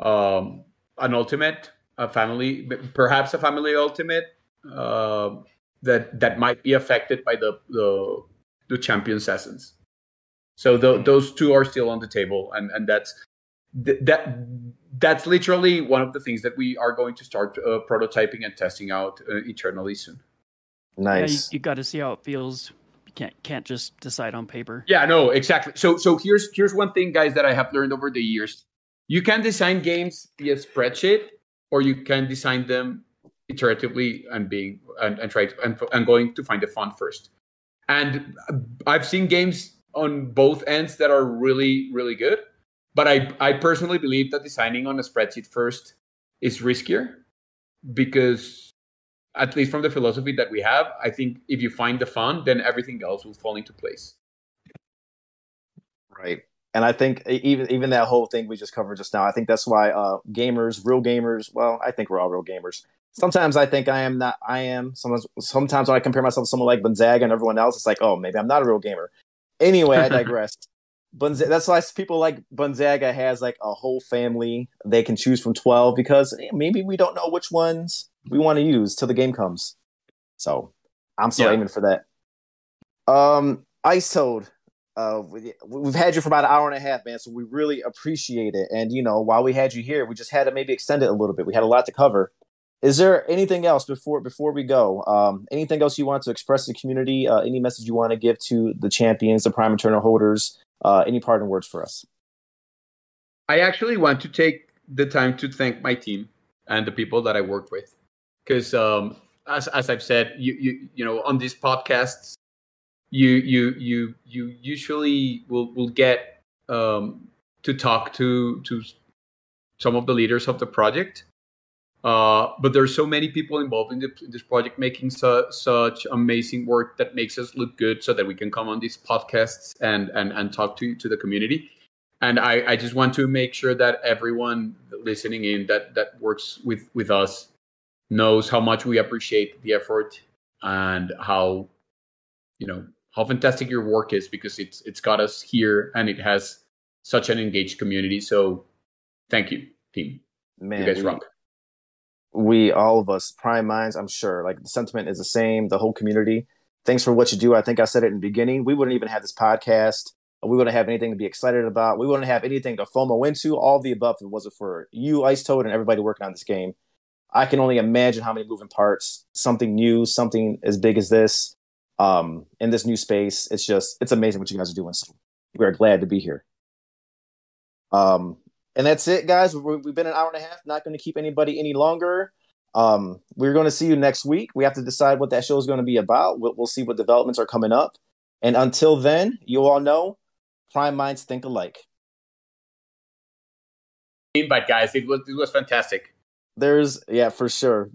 an ultimate, a family, perhaps a family ultimate that might be affected by the Champions Ascension. So those two are still on the table, and that's literally one of the things that we are going to start prototyping and testing out internally soon. Nice. Yeah, you got to see how it feels. You can't just decide on paper. Yeah, no, exactly. So here's one thing, guys, that I have learned over the years. You can design games via spreadsheet, or you can design them iteratively and going to find the font first. And I've seen games on both ends that are really, really good. But I personally believe that designing on a spreadsheet first is riskier, because at least from the philosophy that we have, I think if you find the fun, then everything else will fall into place. Right. And I think even that whole thing we just covered just now, I think that's why gamers, real gamers, well, I think we're all real gamers. Sometimes I think I am. Sometimes when I compare myself to someone like Bunzaga and everyone else, it's like, oh, maybe I'm not a real gamer. Anyway, I digress. That's why people like Bunzaga has like a whole family they can choose from 12, because maybe we don't know which ones we want to use till the game comes. So I'm still aiming for that. Ice Toad, we've had you for about an hour and a half, man, so we really appreciate it. And, you know, while we had you here, we just had to maybe extend it a little bit. We had a lot to cover. Is there anything else before we go? Anything else you want to express to the community? Any message you want to give to the champions, the Prime Eternal holders? Any parting words for us? I actually want to take the time to thank my team and the people that I worked with, because as I've said, you know, on these podcasts, you usually will get to talk to some of the leaders of the project, but there's so many people involved in this project making such amazing work that makes us look good so that we can come on these podcasts and talk to the community. And I just want to make sure that everyone listening in that works with us knows how much we appreciate the effort and how, you know, how fantastic your work is, because it's got us here and it has such an engaged community. So thank you, team. Man, you guys rock. We, all of us, Prime Minds, I'm sure, like the sentiment is the same, the whole community. Thanks for what you do. I think I said it in the beginning. We wouldn't even have this podcast. We wouldn't have anything to be excited about. We wouldn't have anything to FOMO into, all of the above, if it wasn't for you, Ice Toad, and everybody working on this game. I can only imagine how many moving parts, something new, something as big as this, in this new space. It's just, it's amazing what you guys are doing. So we are glad to be here. And that's it, guys. We've been an hour and a half. Not going to keep anybody any longer. We're going to see you next week. We have to decide what that show is going to be about. We'll see what developments are coming up. And until then, you all know, Prime Minds think alike. But guys, it was fantastic. There's, yeah, for sure.